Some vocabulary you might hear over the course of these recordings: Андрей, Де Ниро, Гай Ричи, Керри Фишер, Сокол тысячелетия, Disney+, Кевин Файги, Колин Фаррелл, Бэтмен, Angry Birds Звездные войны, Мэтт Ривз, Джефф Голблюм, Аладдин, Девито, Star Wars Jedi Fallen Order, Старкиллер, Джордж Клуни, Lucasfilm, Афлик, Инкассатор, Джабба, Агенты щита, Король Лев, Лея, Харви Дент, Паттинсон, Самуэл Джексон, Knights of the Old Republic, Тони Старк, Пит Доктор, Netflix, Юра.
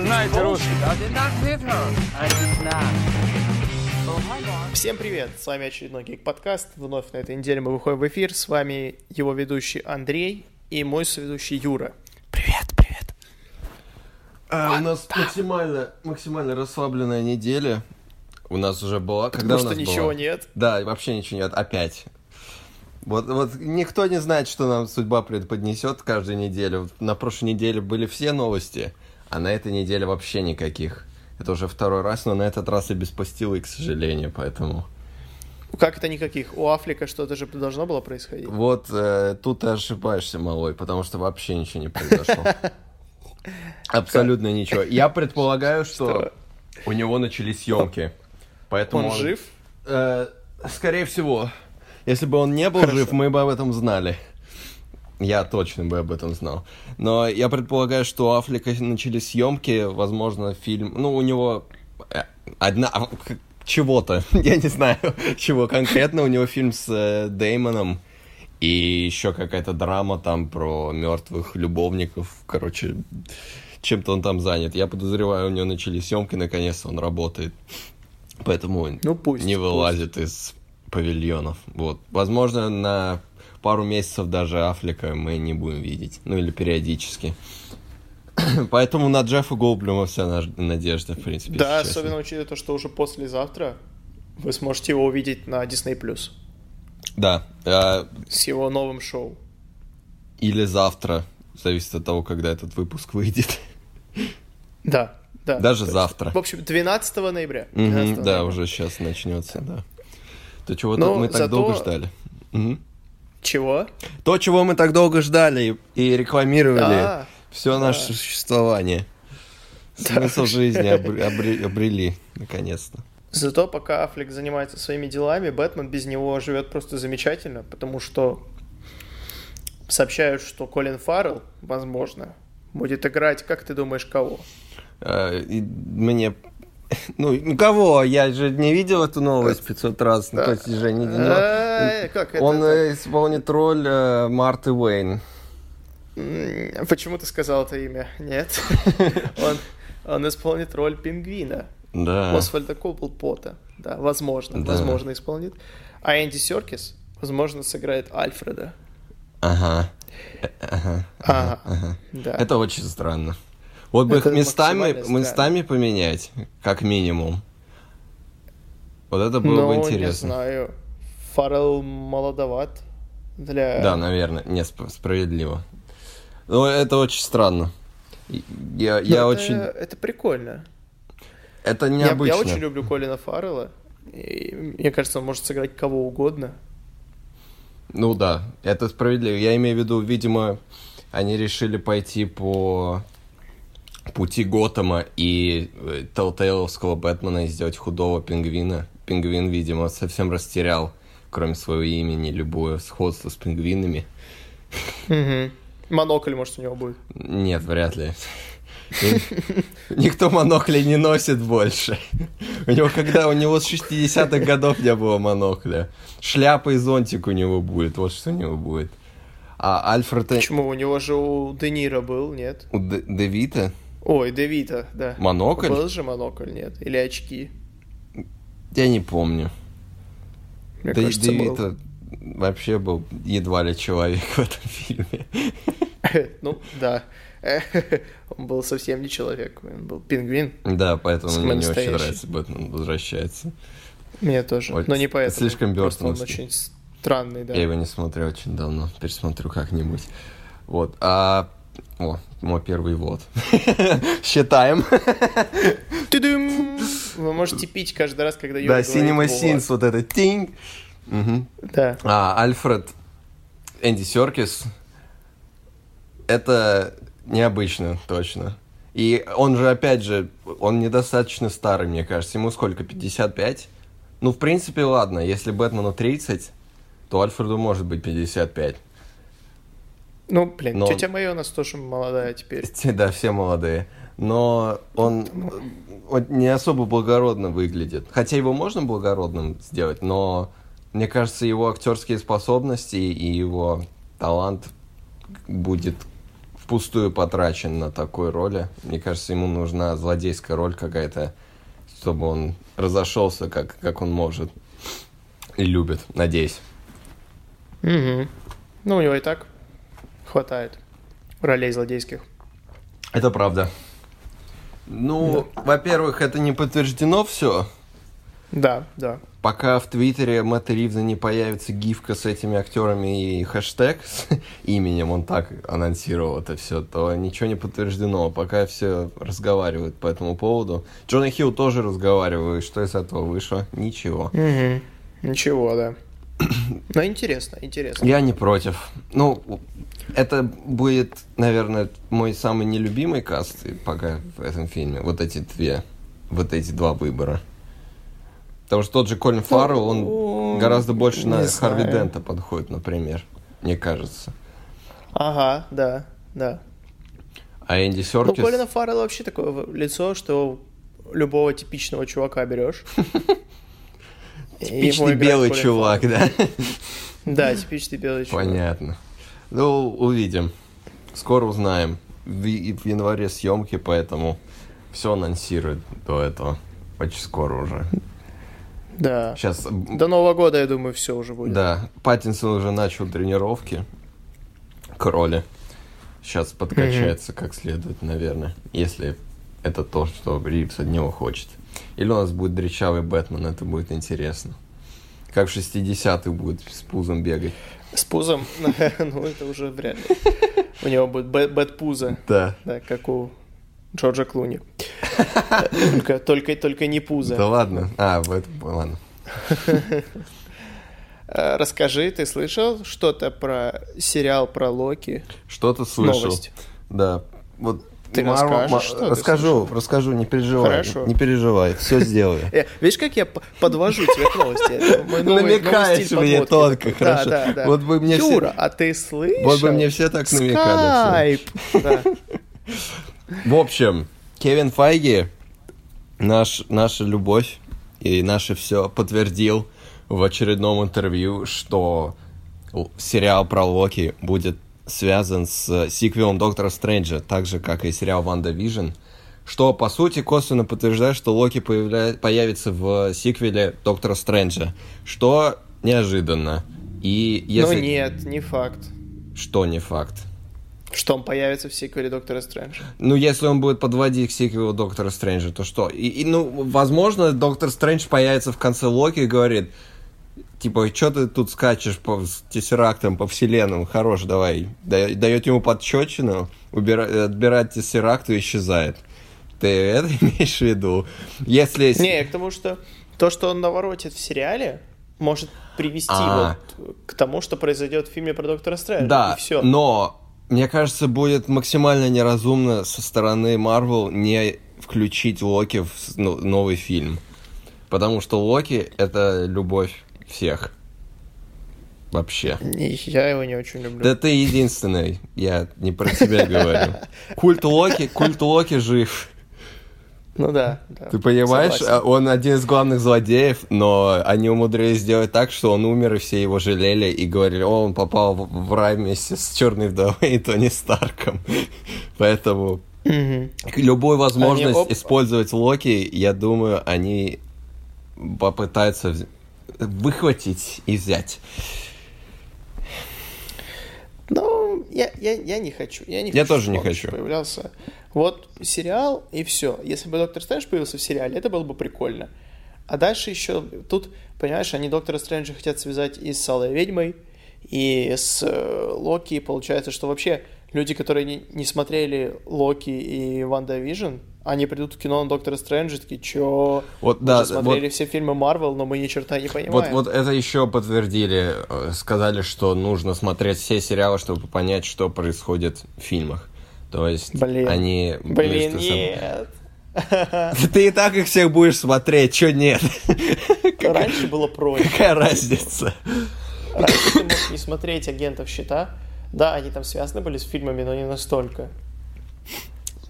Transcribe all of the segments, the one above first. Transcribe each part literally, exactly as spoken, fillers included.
Вы знаете русский. Всем привет, с вами очередной Гик-подкаст. Вновь на этой неделе мы выходим в эфир. С вами его ведущий Андрей и мой соведущий Юра. Привет, привет. А, у нас максимально, максимально расслабленная неделя. У нас уже была. Когда Потому у нас что ничего было? Нет. Да, вообще ничего нет, опять. Вот, вот никто не знает, что нам судьба преподнесет каждую неделю. На прошлой неделе были все новости, а на этой неделе вообще никаких. Это уже второй раз, но на этот раз и без постилы, к сожалению, поэтому... Как это никаких? У Афлика что-то же должно было происходить? Вот э, тут ты ошибаешься, малой, потому что вообще ничего не произошло. Абсолютно ничего. Я предполагаю, что у него начались съемки. Он жив? Скорее всего... Если бы он не был Хорошо. жив, мы бы об этом знали. Я точно бы об этом знал. Но я предполагаю, что у Афлика начались съемки, возможно, фильм... Ну, у него одна... Чего-то. Я не знаю, чего конкретно. У него фильм с Деймоном и еще какая-то драма там про мертвых любовников. Короче, чем-то он там занят. Я подозреваю, у него начались съемки, наконец-то он работает. Поэтому ну, пусть, не вылазит пусть. из... павильонов. Вот. Возможно, на пару месяцев даже Афлика мы не будем видеть. Ну, или периодически. Поэтому на Джеффа Голблюма вся надежда, в принципе. Да, особенно учитывая то, что уже послезавтра вы сможете его увидеть на Disney+. Да. Э... С его новым шоу. Или завтра. Зависит от того, когда этот выпуск выйдет. Да. да даже завтра. В общем, двенадцатого ноября. двенадцатого ноября. Угу, да, уже сейчас начнется, да. То, чего Но мы так зато... долго ждали. Угу. Чего? То, чего мы так долго ждали и рекламировали а, все да. наше существование. Да. Смысл жизни обр- обр- обрели, наконец-то. Зато пока Аффлек занимается своими делами, Бэтмен без него живет просто замечательно, потому что сообщают, что Колин Фаррелл, возможно, будет играть, как ты думаешь, кого? А, и мне... Ну, кого? Я же не видел эту новость пятьсот раз на протяжении дня. Он исполнит роль Марты Уэйн. Почему ты сказал это имя? Нет. Он исполнит роль пингвина. Да. Освальда Коплпота. Да, возможно. Возможно, исполнит. А Энди Серкис, возможно, сыграет Альфреда. Ага. Ага. Это очень странно. Вот бы это их местами, местами поменять, как минимум. Вот это было Но, бы интересно. Ну, не знаю. Фаррелл молодоват для... Да, наверное. Не, справедливо. Но это очень странно. Я, я это, очень... это прикольно. Это необычно. Я, я очень люблю Колина Фаррелла. И, мне кажется, он может сыграть кого угодно. Ну да, это справедливо. Я имею в виду, видимо, они решили пойти по... пути Готэма и Телтейловского Бэтмена и сделать худого пингвина. Пингвин, видимо, совсем растерял, кроме своего имени, любое сходство с пингвинами. Угу. Монокль, может, у него будет? Нет, вряд ли. Никто монокля не носит больше. У него когда у него с шестидесятых годов не было монокля. Шляпа и зонтик у него будет. Вот что у него будет. А Альфред... Почему? У него же у Де Ниро был, нет? У Де... Девито? Ой, Девито, да. Монокль? Был же монокль, нет? Или очки? Я не помню. Мне Де... кажется, Девито был... вообще был едва ли человек в этом фильме. Ну, да. Он был совсем не человек, он был пингвин. Да, поэтому мне не очень нравится, Бэтмен возвращается. Мне тоже, но не поэтому. Слишком бёрстонский. Странный, да. Я его не смотрел очень давно. Пересмотрю как-нибудь. Вот. А... О, мой первый вот. Считаем. Вы можете пить каждый раз, когда Юра говорит. Да, Cinema Sins, вот это тинг. Да. А, Альфред, Энди Серкис. Это необычно, точно. И он же, опять же, он недостаточно старый, мне кажется. Ему сколько, пятьдесят пять? Ну, в принципе, ладно. Если Бэтмену тридцать... то Альфреду может быть пятьдесят пять. Ну, блин, Но... тетя моя у нас тоже молодая теперь. Да, все молодые. Но он, он не особо благородно выглядит. Хотя его можно благородным сделать, но, мне кажется, его актерские способности и его талант будет впустую потрачен на такой роли. Мне кажется, ему нужна злодейская роль какая-то, чтобы он разошелся, как, как он может и любит, надеюсь. Угу. Ну, у него и так хватает ролей злодейских. Это правда. Ну, да. Во-первых, это не подтверждено все. Да, да. Пока в Твиттере Мэтта Ривза не появится гифка с этими актерами и хэштег с именем, он так анонсировал это все, то ничего не подтверждено. Пока все разговаривают по этому поводу. Джона Хилл тоже разговаривает. Что из этого вышло? Ничего. Угу. Ничего, да. Но интересно, интересно. Я не против. Ну, это будет, наверное, мой самый нелюбимый каст пока в этом фильме. Вот эти две, вот эти два выбора. Потому что тот же Колин Фаррелл, он ну, гораздо больше на знаю. Харви Дента подходит, например, мне кажется. Ага, да, да. А Энди Серкис... Ну, Колина Фаррелла вообще такое лицо, что любого типичного чувака берешь. Типичный белый чувак, да? Да, типичный белый чувак. Понятно. Ну, увидим. Скоро узнаем. В январе съемки, поэтому все анонсируют до этого. Очень скоро уже. Да. Сейчас... До Нового года, я думаю, все уже будет. Да. Паттинсон уже начал тренировки к роли. Сейчас подкачается mm-hmm. как следует, наверное. Если это то, что Ривз от него хочет. Или у нас будет речавый Бэтмен, это будет интересно. Как в шестидесятых будет с пузом бегать. С пузом? Ну, это уже вряд ли. У него будет Бэт-пузо. Да. Да, как у Джорджа Клуни. Только, только, только не пузо. Да ладно. А, вот, ладно. Расскажи, ты слышал что-то про сериал про Локи? Что-то слышал. Новость. Да. Вот. Ты Мар... расскажешь, Мар... что Расскажу, ты расскажу, не переживай. Хорошо. Не переживай, все сделаю. Видишь, как я подвожу тебя к новости? Намекаешь мне тонко, хорошо. Юра, а ты слышал? Вот бы мне все так намекали. Скайп. В общем, Кевин Файги, наш, наша любовь и наше все, подтвердил в очередном интервью, что сериал про Локи будет связан с сиквелом Доктора Стрэнджа, так же, как и сериал Ванда Вижн, что, по сути, косвенно подтверждает, что Локи появля... появится в сиквеле Доктора Стрэнджа, что неожиданно. И если... Но нет, не факт. Что не факт? Что он появится в сиквеле Доктора Стрэнджа. Ну, если он будет подводить к сиквелу Доктора Стрэнджа, то что? И, и, ну, возможно, Доктор Стрэндж появится в конце Локи и говорит, типа, что ты тут скачешь по Тессерактам, по вселенным? Хорош, давай. Дает ему подщёчину, убира... отбирает Тессеракту и исчезает. Ты это имеешь в виду? Если... Не, к тому, что то, что он наворотит в сериале, может привести вот к тому, что произойдет в фильме про Доктора Стрэнджа. Да, и все. Но... Мне кажется, будет максимально неразумно со стороны Marvel не включить Локи в новый фильм. Потому что Локи — это любовь всех. Вообще. Я его не очень люблю. Да ты единственный. Я не про тебя говорю. Культ Локи, культ Локи жив. Ну да, да. Ты понимаешь, согласен. Он один из главных злодеев, но они умудрились сделать так, что он умер, и все его жалели, и говорили, о, он попал в рай вместе с Черной вдовой и Тони Старком. Поэтому mm-hmm. любую возможность они... использовать Локи, я думаю, они попытаются выхватить и взять. Ну, я, я, я не хочу. Я, не я хочу, тоже не хочу. Появлялся. Вот сериал, и все. Если бы Доктор Стрэндж появился в сериале, это было бы прикольно. А дальше еще... Тут, понимаешь, они Доктора Стрэнджа хотят связать и с Алой Ведьмой, и с э, Локи. И получается, что вообще люди, которые не, не смотрели Локи и Ванда Вижн, они придут в кино на Доктора Стрэнджа, такие, чё? Вот, мы да, же смотрели вот, все фильмы Марвел, но мы ни черта не понимаем. Вот, вот это еще подтвердили. Сказали, что нужно смотреть все сериалы, чтобы понять, что происходит в фильмах. То есть блин. они... Блин, вместо... нет. Ты и так их всех будешь смотреть, чё нет? Раньше было проще. Какая разница? Раньше ты мог не смотреть «Агентов щита». Да, они там связаны были с фильмами, но не настолько.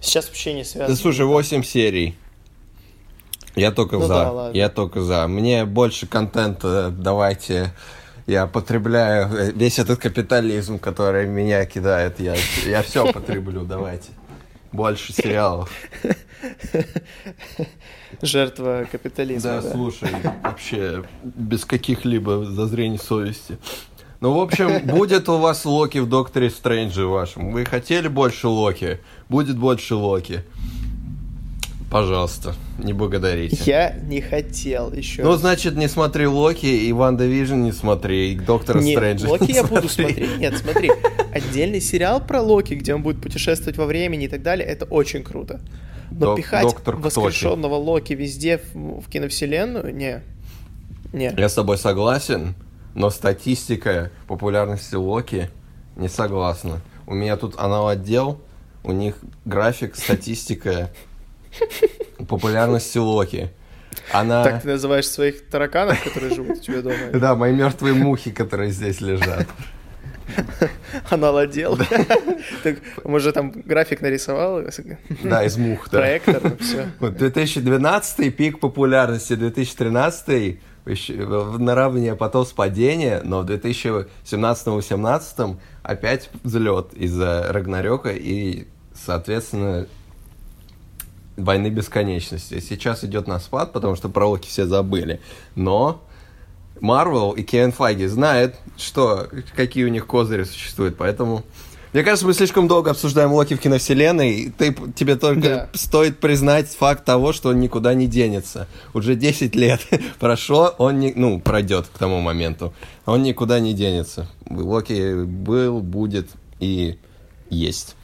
Сейчас вообще не связано. Да слушай, восемь серий. Я только ну за. Да, я только за. Мне больше контента давайте. я потребляю весь этот капитализм, который меня кидает, я, я все потреблю, давайте. Больше сериалов. Жертва капитализма. Да, да, слушай, вообще без каких-либо зазрений совести. Ну, в общем, будет у вас Локи в Докторе Стрэнджи вашем. Вы хотели больше Локи? Будет больше Локи. Пожалуйста, не благодарите. Я не хотел еще. Ну, значит, не смотри Локи, и Ванда Вижн не смотри, и Доктора Стрэнджа. Нет, Локи я буду смотреть. Нет, смотри, отдельный сериал про Локи, где он будет путешествовать во времени и так далее, это очень круто. Но пихать воскрешенного Локи везде в киновселенную, не. не. Я с тобой согласен, но статистика популярности Локи не согласна. У меня тут аналотдел, у них график, статистика... популярности Локи. Она... Так ты называешь своих тараканов, которые живут у тебя дома? Да, мои мертвые мухи, которые здесь лежат. Она ладел. Может, там график нарисовал? Да, из мух. Проектор, все. две тысячи двенадцатый пик популярности, две тысячи тринадцатый наравне, потом спадение, но в две тысячи семнадцатом-восемнадцатом опять взлет из-за Рагнарёка и, соответственно, Войны бесконечности. Сейчас идет на спад, потому что про Локи все забыли. Но Marvel и Кевин Файги знают, что, какие у них козыри существуют, поэтому... Мне кажется, мы слишком долго обсуждаем Локи в киновселенной, и ты, тебе только да. стоит признать факт того, что он никуда не денется. Уже десять лет прошло, он не... Ну, пройдет к тому моменту. Он никуда не денется. Локи был, будет и есть.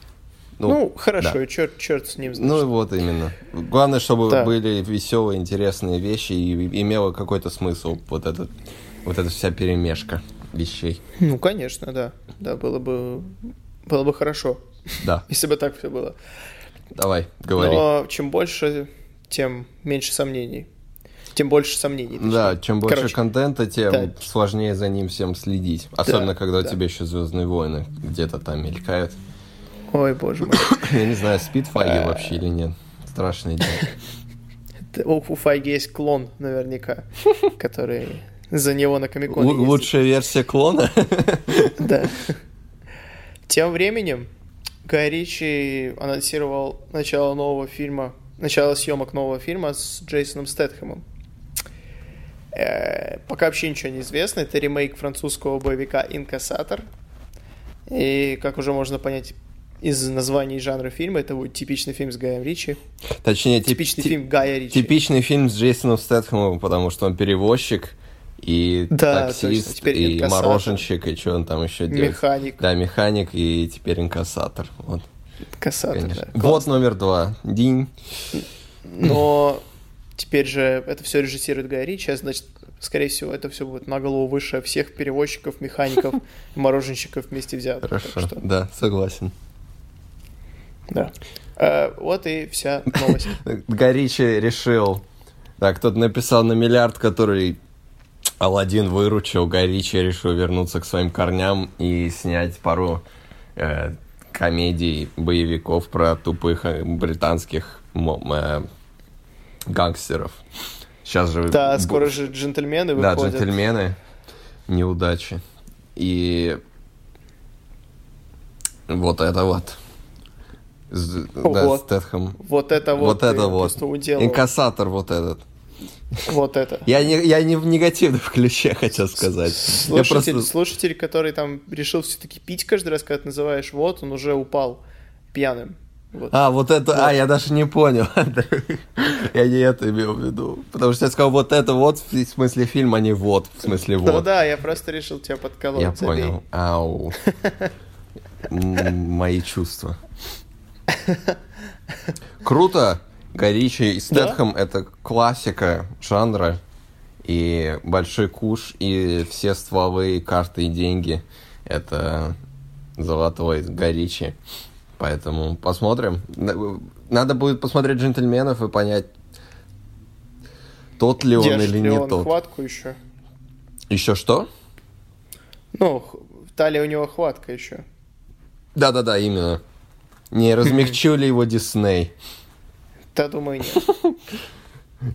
Ну, ну, хорошо, да. черт, черт с ним, значит. Ну, вот именно. Главное, чтобы да. были веселые, интересные вещи и имело какой-то смысл вот, этот, вот эта вся перемешка вещей. Ну, конечно, да. Да, было бы, было бы хорошо. Да. Если бы так все было. Давай, говори. Но чем больше, тем меньше сомнений. Тем больше сомнений. Точнее. Да, чем больше Короче, контента, тем да. сложнее за ним всем следить. Особенно, да, когда да. у тебя еще «Звездные войны» где-то там мелькают. Ой, боже мой. Я не знаю, спит Файги вообще или нет. Страшное дело. У Файги есть клон, наверняка, который за него на Комик-Кон ездит. Лучшая версия клона? Да. Тем временем Гай Ричи анонсировал начало нового фильма, начало съемок нового фильма с Джейсоном Стэтхэмом. Пока вообще ничего не известно. Это ремейк французского боевика «Инкассатор». И, как уже можно понять, из названий жанра фильма, это будет типичный фильм с Гаем Ричи. Точнее, типичный тип, фильм Гая Ричи. Типичный фильм с Джейсоном Стэтхэмом, потому что он перевозчик, и да, таксист, и мороженщик, и что он там еще делает. Механик. Да, механик, и теперь инкассатор. Вот. Инкассатор, конечно. Да. Год номер два. День. Но теперь же это все режиссирует Гай Ричи, а значит, скорее всего, это все будет на голову выше всех перевозчиков, механиков, мороженщиков вместе взятых. Хорошо, да, согласен. Да. А, вот и вся новость. Гай Ричи решил... Да, кто-то написал на миллиард, который Аладдин выручил. Гай Ричи решил вернуться к своим корням и снять пару э, комедий, боевиков про тупых британских э, гангстеров. Сейчас же... Да, скоро же джентльмены выходят. Да, джентльмены. Неудачи. И... Вот это вот. С, О, да, вот. Стэтхэм. Вот это вот. Вот это вот. Инкассатор вот этот. Вот это. Я не, я не в негативном ключе хотел сказать. Слушатель, просто... слушатель, который там решил все-таки пить каждый раз, когда ты называешь «вот», он уже упал пьяным. Вот. А, вот это, вот. А, я даже не понял. Я не это имел в виду. Потому что я сказал «вот это вот» в смысле фильм, а не «вот» в смысле «вот». Да-да, я просто решил тебя подколоть. Я понял. Ау. Мои чувства. Круто. Гай Ричи и Стэтхэм, да? Это классика жанра. И большой куш, и все стволы, и карты, и деньги. Это золотой Гай Ричи. Поэтому посмотрим. Надо будет посмотреть «Джентльменов» и понять, тот ли он Держит или ли не он тот. Хватку еще. Еще что? Ну, та ли у него хватка еще. Да-да-да, именно. Не размягчил ли его Дисней? Да, думаю, нет.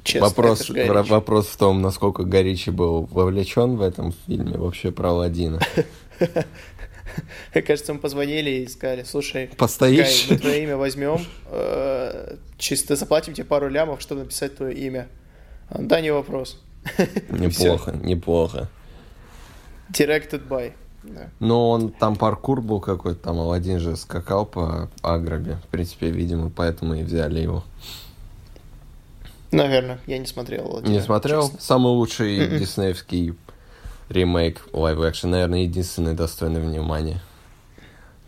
Честно, вопрос, в, вопрос в том, насколько Гай Ричи был вовлечен в этом фильме вообще про Аладдина. Кажется, мы позвонили и сказали: слушай, Гай, мы твое имя возьмем, чисто заплатим тебе пару лямов, чтобы написать твое имя. Да, не вопрос. Неплохо, неплохо. Directed by. Да. Но он там паркур был какой-то, там Аладдин же скакал по Агробе, в принципе, видимо, поэтому и взяли его. Наверное, я не смотрел Аладдина. Не смотрел? Честно. Самый лучший Mm-mm. диснеевский ремейк лайв-экшн, наверное, единственный достойный внимания.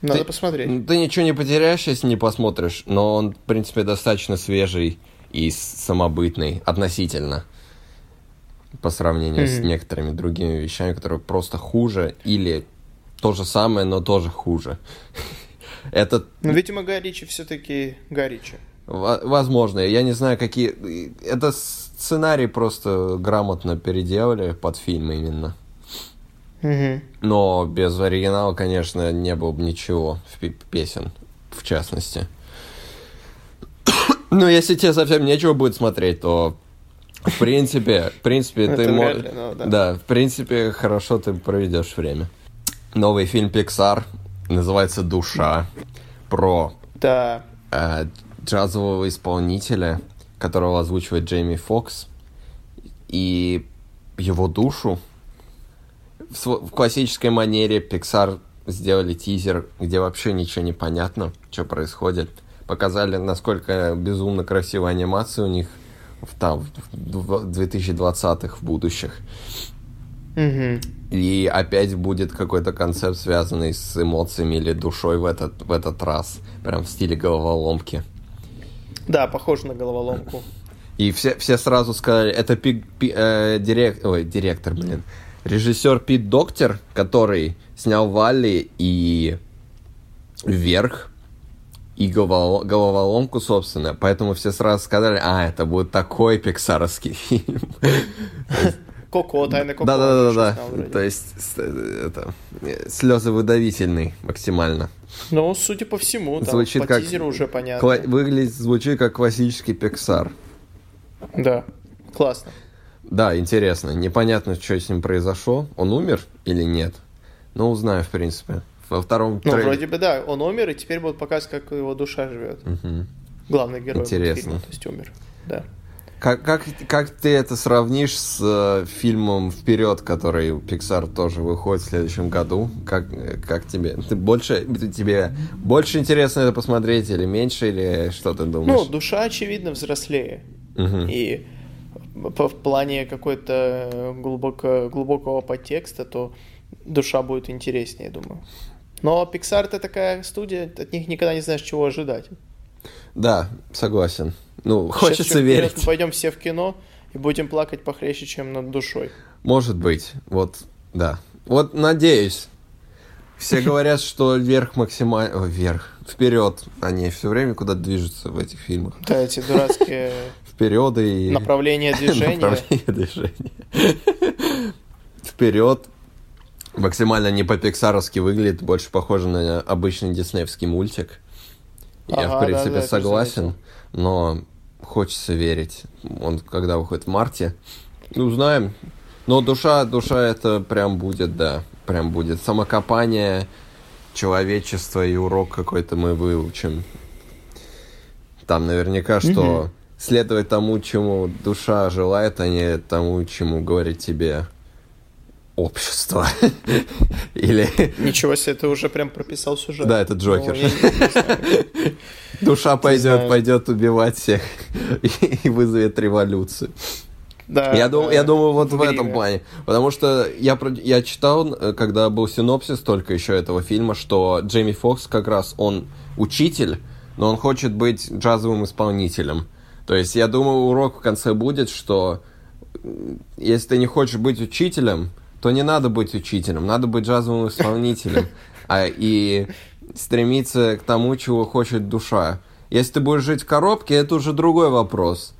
Надо ты, посмотреть. Ты ничего не потеряешь, если не посмотришь, но он, в принципе, достаточно свежий и самобытный относительно. По сравнению mm-hmm. с некоторыми другими вещами, которые просто хуже или то же самое, но тоже хуже. Это... Ну, видимо, Гай Ричи все-таки Гай Ричи. Возможно. Я не знаю, какие... Это сценарий просто грамотно переделали под фильм именно. Mm-hmm. Но без оригинала, конечно, не было бы ничего. Песен, в частности. Ну, если тебе совсем нечего будет смотреть, то... В принципе, в принципе, ты можешь... Но, да. да, в принципе, хорошо ты проведешь время. Новый фильм Pixar называется «Душа», про да. э, джазового исполнителя, которого озвучивает Джейми Фокс, и его душу. В, св- в классической манере Pixar сделали тизер, где вообще ничего не понятно, что происходит. Показали, насколько безумно красивая анимация у них. Там, в две тысячи двадцатых, в будущих. Mm-hmm. И опять будет какой-то концепт, связанный с эмоциями или душой в этот, в этот раз. Прям в стиле головоломки. Да, похоже на головоломку. И все, все сразу сказали, это пи, пи, э, директ, ой, директор, блин. Режиссер Пит Доктор, который снял «Валли» и «Вверх». И головол- головоломку, собственно. Поэтому все сразу сказали, а, это будет такой пиксаровский фильм. Коко, тайна Коко. Да-да-да, то есть слезы выдавительный максимально. Ну, судя по всему, по тизеру уже понятно. Выглядит, звучит как классический Pixar. Да, классно. Да, интересно. Непонятно, что с ним произошло. Он умер или нет? Ну, узнаю, в принципе. Во втором трейлере. Ну, вроде бы, да, он умер, и теперь будут показывать, как его душа живет. Угу. Главный герой фильма, то есть умер. Да. Как, как, как ты это сравнишь с э, фильмом «Вперед», который Pixar тоже выходит в следующем году? Как, как тебе? Ты больше, тебе больше интересно это посмотреть или меньше, или что ты думаешь? Ну, душа, очевидно, взрослее. Угу. И в плане какой-то глубоко, глубокого подтекста, то душа будет интереснее, я думаю. Но Pixar — это такая студия, от них никогда не знаешь, чего ожидать. Да, согласен. Ну, сейчас хочется верить. Вперед, мы пойдем все в кино и будем плакать похлеще, чем над душой. Может быть. Вот, да. Вот, надеюсь. Все говорят, что вверх максимально... Вверх. Вперед. Они все время куда-то движутся в этих фильмах. Да, эти дурацкие... Вперед и... Направление движения. Направление движения. Вперед. Максимально не по-пиксаровски выглядит, больше похоже на обычный диснеевский мультик. Ага, я, в принципе, да, да, согласен, но хочется верить. Он когда выходит в марте, узнаем. Но душа, душа это прям будет, да, прям будет. Самокопание, человечество и урок какой-то мы выучим. Там наверняка, что следовать тому, чему душа желает, а не тому, чему говорит тебе общество. Или... Ничего себе, ты уже прям прописал сюжет. Да, это Джокер. Душа пойдет, пойдет убивать всех и вызовет революцию. Да. Я думаю, вот в этом плане. Потому что я читал, когда был синопсис только еще этого фильма, что Джейми Фокс как раз, он учитель, но он хочет быть джазовым исполнителем. То есть, я думаю, урок в конце будет, что если ты не хочешь быть учителем, то не надо быть учителем, надо быть джазовым исполнителем а, и стремиться к тому, чего хочет душа. Если ты будешь жить в коробке, это уже другой вопрос.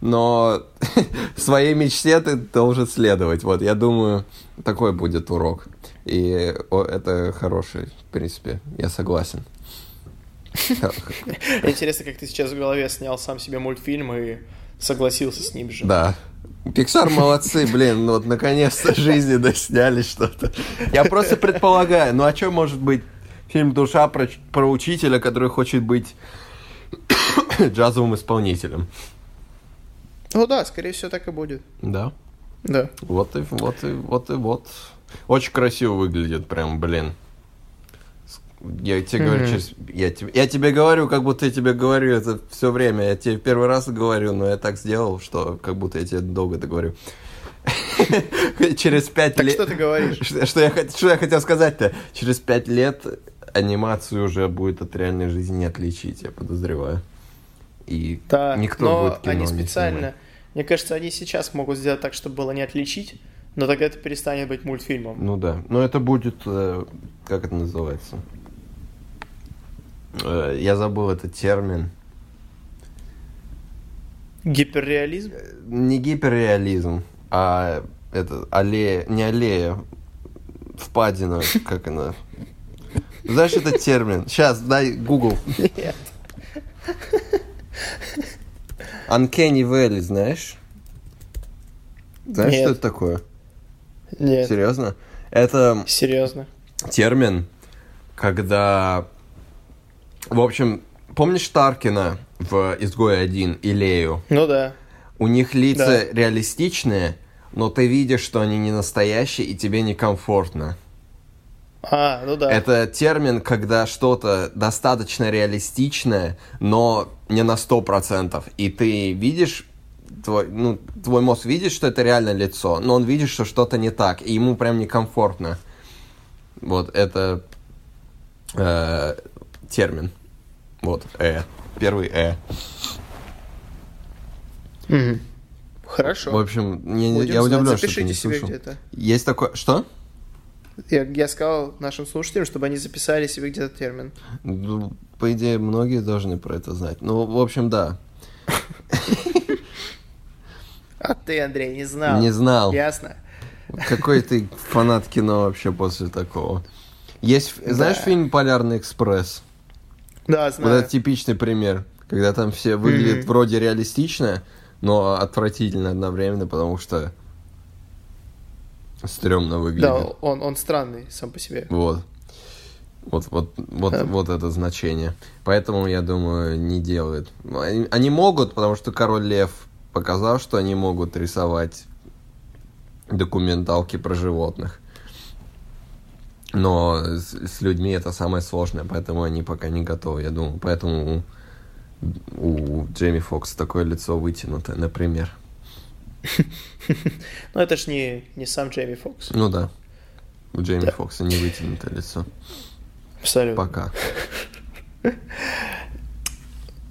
Но своей мечте ты должен следовать. Вот, я думаю, такой будет урок. И о, это хороший, в принципе, я согласен. Интересно, как ты сейчас в голове снял сам себе мультфильм и согласился с ним же. Да. Pixar молодцы, блин, ну вот наконец-то жизни досняли что-то. Я просто предполагаю, ну а что может быть фильм «Душа» про, про учителя, который хочет быть джазовым исполнителем? Ну да, скорее всего, так и будет. Да? Да. Вот и вот, и вот, и вот. Очень красиво выглядит прям, блин. Я тебе, mm-hmm. говорю, через... я, тебе... я тебе говорю, как будто я тебе говорю это все время. Я тебе первый раз говорю, но я так сделал, что как будто я тебе долго это говорю. Через пять лет... Так что ты говоришь? Что я хотел сказать-то? Через пять лет анимацию уже будет от реальной жизни не отличить, я подозреваю. И никто будет кино не снимать. Они специально... Мне кажется, они сейчас могут сделать так, чтобы было не отличить, но тогда это перестанет быть мультфильмом. Ну да. Но это будет... Как это называется? Я забыл этот термин. Гиперреализм? Не гиперреализм, а это аллея, не аллея, впадина, как она. Знаешь этот термин? Сейчас, дай Google. Нет. Uncanny Valley, знаешь? Знаешь, Нет. что это такое? Нет. Серьезно? Это... Серьезно. Термин, когда... В общем, помнишь Таркина в «Изгой один» и Лею? Ну да. У них лица да. реалистичные, но ты видишь, что они не настоящие, и тебе некомфортно. А, ну да. Это термин, когда что-то достаточно реалистичное, но не на сто процентов. И ты видишь, твой, ну, твой мозг видит, что это реально лицо, но он видит, что что-то не так, и ему прям некомфортно. Вот это... Э- термин. Вот, э. Первый э. Mm-hmm. Хорошо. В общем, я, я удивлен, что ты не слышал. Есть такое... Что? Я, я сказал нашим слушателям, чтобы они записали себе где-то термин. Ну, по идее, многие должны про это знать. Ну, в общем, да. А ты, Андрей, не знал. Не знал. Ясно. Какой ты фанат кино вообще после такого. Есть, знаешь, фильм «Полярный экспресс»? Да, знаю. Вот это типичный пример, когда там все выглядят mm-hmm. вроде реалистично, но отвратительно одновременно, потому что стрёмно выглядит. Да, он, он странный сам по себе. Вот. Вот, вот, вот, yeah. вот это значение. Поэтому, я думаю, не делают. Они могут, потому что «Король Лев» показал, что они могут рисовать документалки про животных. Но с людьми это самое сложное, поэтому они пока не готовы, я думаю. Поэтому у, у Джейми Фокса такое лицо вытянутое, например. Ну, это ж не, не сам Джейми Фокс. Ну да. У Джейми да. Фокса не вытянутое лицо. Абсолютно. Пока.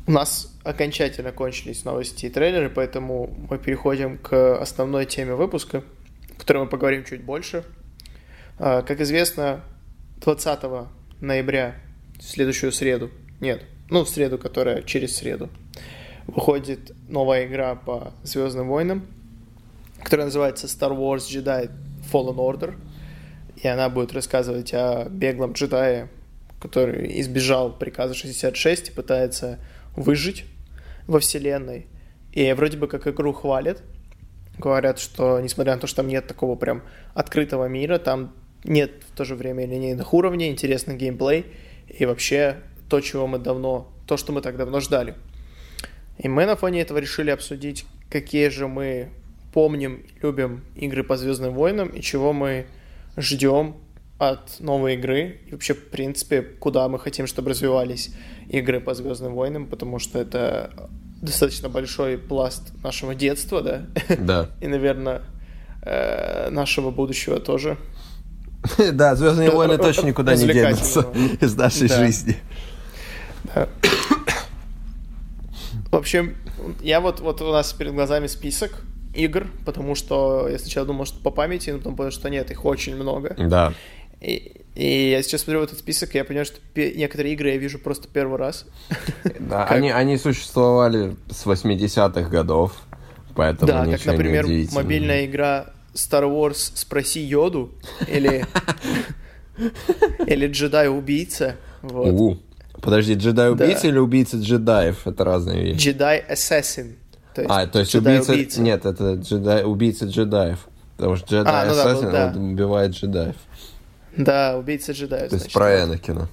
У нас окончательно кончились новости и трейлеры, поэтому мы переходим к основной теме выпуска, о которой мы поговорим чуть больше. Как известно, двадцатого ноября, в следующую среду, нет, ну, в среду, которая через среду, выходит новая игра по «Звездным войнам», которая называется Star Wars Jedi Fallen Order, и она будет рассказывать о беглом джедае, который избежал приказа шестьдесят шесть и пытается выжить во вселенной. И вроде бы как игру хвалят, говорят, что, несмотря на то, что там нет такого прям открытого мира, там нет в то же время линейных уровней, интересный геймплей и вообще то, чего мы давно, то, что мы так давно ждали. И мы на фоне этого решили обсудить, какие же мы помним, любим игры по «Звездным войнам» и чего мы ждем от новой игры и вообще, в принципе, куда мы хотим, чтобы развивались игры по «Звездным войнам», потому что это достаточно большой пласт нашего детства, да? Да. И, наверное, нашего будущего тоже. Да, «Звездные войны» точно никуда не денутся из нашей жизни. В общем, я вот вот у нас перед глазами список игр, потому что я сначала думал, что по памяти, но потом понял, что нет, их очень много. Да. И, и я сейчас смотрю в этот список, и я понимаю, что пе- некоторые игры я вижу просто первый раз. Да, они, они существовали с восьмидесятых годов, поэтому да, ничего не удивительного. Да, как, например, мобильная игра Star Wars «Спроси Йоду» или «Джедай-убийца». Подожди, «Джедай-убийца» или «Убийца джедаев»? Это разные вещи. «Джедай-ассасин». То есть, а, то есть убийца... Нет, это джедай... убийца джедаев. Потому что джедай-ассасин а, ну да, да. убивает джедаев. Да, убийца джедаев. То значит, есть про Энакина.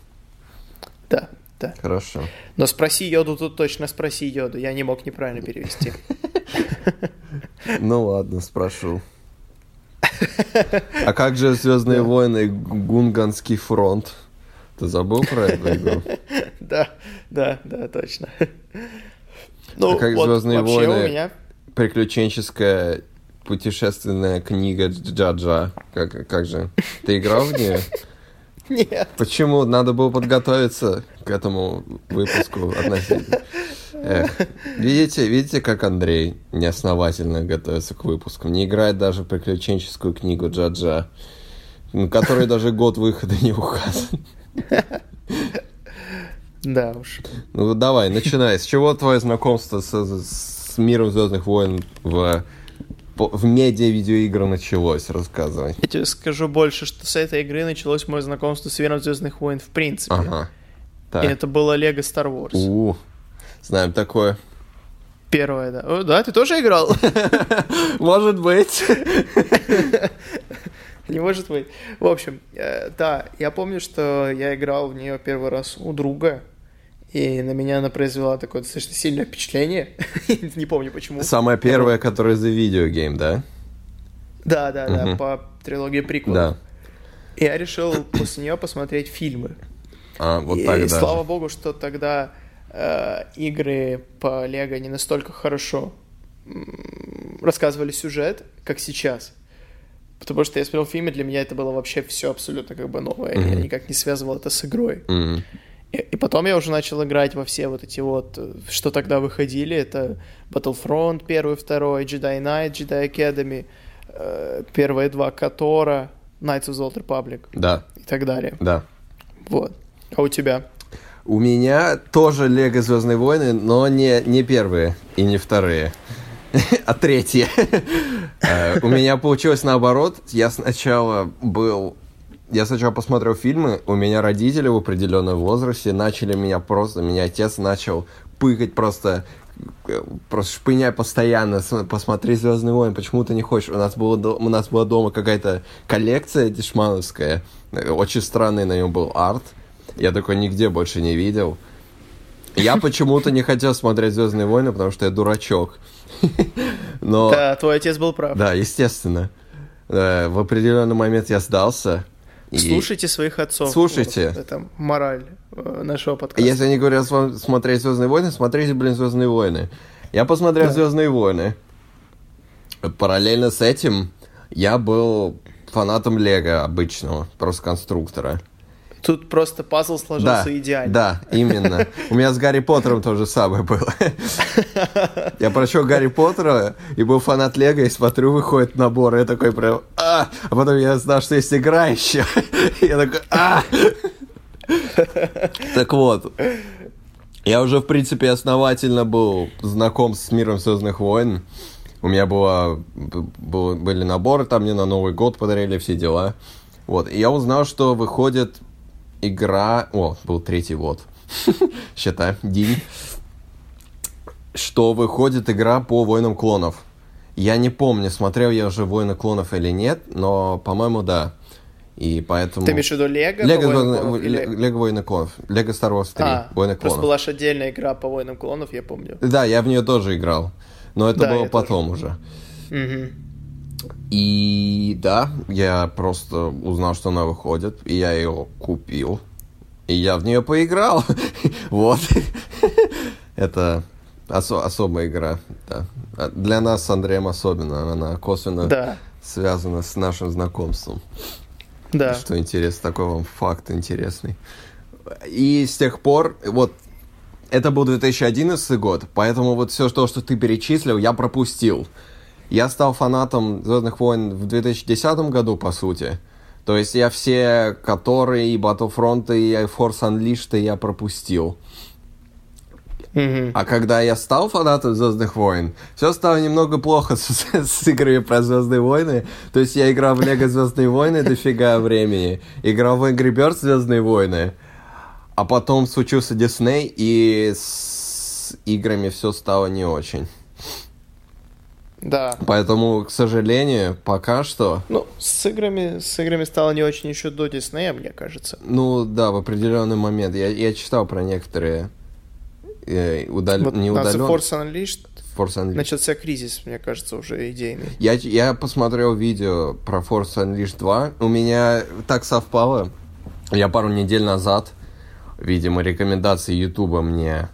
Да, да. Хорошо. Но спроси Йоду тут точно, спроси Йоду. Я не мог неправильно перевести. Ну ладно, спрошу. А как же «Звездные войны» Гунганский фронт? Ты забыл про эту игру? Да, да, да, точно. Ну, а как вот «Звездные войны» меня... приключенческая путешественная книга Джаджа. Как, как же? Ты играл в нее? Нет. Почему? Надо было подготовиться к этому выпуску относительно. Эх. Видите, видите, как Андрей неосновательно готовится к выпускам. Не играет даже в приключенческую книгу Джаджа, на которой даже год выхода не указан. Да уж. Ну давай, начинай. С чего твое знакомство с, с, с миром «Звездных войн» в, в медиа-видеоигры началось? Рассказывай. Я тебе скажу больше, что с этой игры началось мое знакомство с миром «Звездных войн» в принципе. Ага. Так. И это было Lego Star Wars. У-у-у. Знаем такое. Первое, да. О, да, ты тоже играл? Может быть. Не может быть. В общем, да, я помню, что я играл в нее первый раз у друга. И на меня она произвела такое достаточно сильное впечатление. Не помню почему. Самая первая, которая за видеогейм, да? Да, да, да, угу. По трилогии приквелов. Да. Я решил после нее посмотреть фильмы. А, вот так, да. И слава богу, что тогда э, игры по Лего не настолько хорошо рассказывали сюжет, как сейчас. Потому что я смотрел фильмы, для меня это было вообще все абсолютно как бы новое. Mm-hmm. Я никак не связывал это с игрой. Mm-hmm. И, и потом я уже начал играть во все вот эти вот, что тогда выходили. Это Battlefront первый, второй, Jedi Knight, Jedi Academy, э, первые два Котора, Knights of the Old Republic. Да. И так далее. Да. Вот. А у тебя? У меня тоже Лего «Звездные войны», но не, не первые и не вторые. А третье. У меня получилось наоборот. Я сначала был... Я сначала посмотрел фильмы. У меня родители в определенном возрасте начали меня просто... Меня отец начал пыкать просто... Просто шпыняй постоянно. Посмотри «Звездные войны», почему ты не хочешь? У нас, было, у нас была дома какая-то коллекция дешмановская. Очень странный на нем был арт. Я такой нигде больше не видел. Я почему-то не хотел смотреть «Звездные войны», потому что я дурачок. Но, да, твой отец был прав. Да, естественно. В определенный момент я сдался. Слушайте и... своих отцов. Слушайте. Вот, это мораль нашего подкаста. Если они говорят вам смотреть «Звездные войны», смотрите, блин, «Звездные войны». Я посмотрел, да, «Звездные войны». Параллельно с этим я был фанатом Лего обычного, просто конструктора. Тут просто пазл сложился, да, идеально. Да, именно. У меня с Гарри Поттером то же самое было. Я прочел Гарри Поттера и был фанат Лего, и смотрю, выходит набор, и я такой прям... А! А потом я знал, что есть игра еще. Я такой... А! Так вот. Я уже, в принципе, основательно был знаком с миром «Звездных войн». У меня была, был, были наборы, там мне на Новый год подарили, все дела. Вот. И я узнал, что выходит... Игра... О, был третий год. Считай, день. Что выходит игра по «Войнам клонов». Я не помню, смотрел я уже «Войны клонов» или нет, но, по-моему, да. И поэтому... Ты имеешь в виду «Лего»? «Лего Войны клонов». «Лего Star Wars три». А, «Войны клонов». Просто была же отдельная игра по «Войнам клонов», я помню. Да, я в нее тоже играл. Но это да, было потом тоже. Уже. Угу. И да, я просто узнал, что она выходит, и я ее купил, и я в нее поиграл. Вот. Это осо- особая игра. Да. Для нас с Андреем особенно, она косвенно, да, связана с нашим знакомством. Да. Что интересно, такой вам факт интересный. И с тех пор, вот, это был две тысячи одиннадцатый год, поэтому вот все то, что ты перечислил, я пропустил. Я стал фанатом «Звездных войн» в две тысячи десятом году, по сути. То есть я все «Которые», и «Battlefront», и «Force Unleashed» я пропустил. Mm-hmm. А когда я стал фанатом «Звездных войн», все стало немного плохо с, с играми про «Звездные войны». То есть я играл в «Лего Звездные войны» дофига времени, играл в «Angry Birds Звездные войны», а потом случился «Дисней», и с играми все стало не очень. Да. Поэтому, к сожалению, пока что... Ну, с играми, с играми стало не очень еще до Диснея, мне кажется. Ну, да, в определенный момент. Я, я читал про некоторые... Э, удал... вот не удален... Force Unleashed. Force Unleashed. Начался кризис, мне кажется, уже идейный. Я, я посмотрел видео про Force Unleashed два. У меня так совпало. Я пару недель назад, видимо, рекомендации Ютуба мне...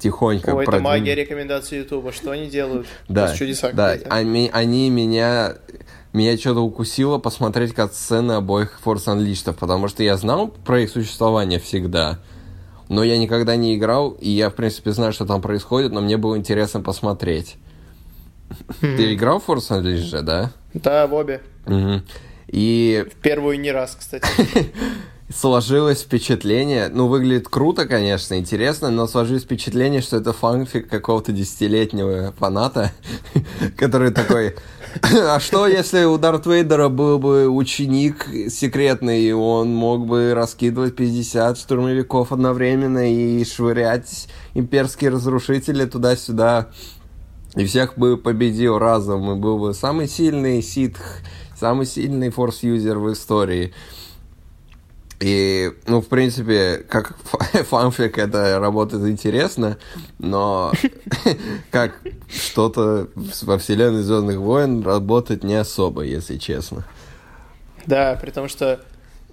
тихонько... Ой, продвин... это магия рекомендаций Ютуба. Что они делают? Да, чудеса да. Они, они меня... Меня что-то укусило посмотреть кат-сцены обоих Force Unleashed, потому что я знал про их существование всегда, но я никогда не играл, и я, в принципе, знаю, что там происходит, но мне было интересно посмотреть. Ты играл в Force Unleashed же, да? Да, в обе. Угу. И... В первую не раз, кстати. Сложилось впечатление, ну, выглядит круто, конечно, интересно, но сложилось впечатление, что это фанфик какого-то десятилетнего фаната, который такой, а что, если у Дарт Вейдера был бы ученик секретный, и он мог бы раскидывать пятьдесят штурмовиков одновременно и швырять имперские разрушители туда-сюда, и всех бы победил разом, и был бы самый сильный ситх, самый сильный форс-юзер в истории. И, ну, в принципе, как фанфик это работает интересно, но как что-то во вселенной «Звездных войн» работает не особо, если честно. Да, при том, что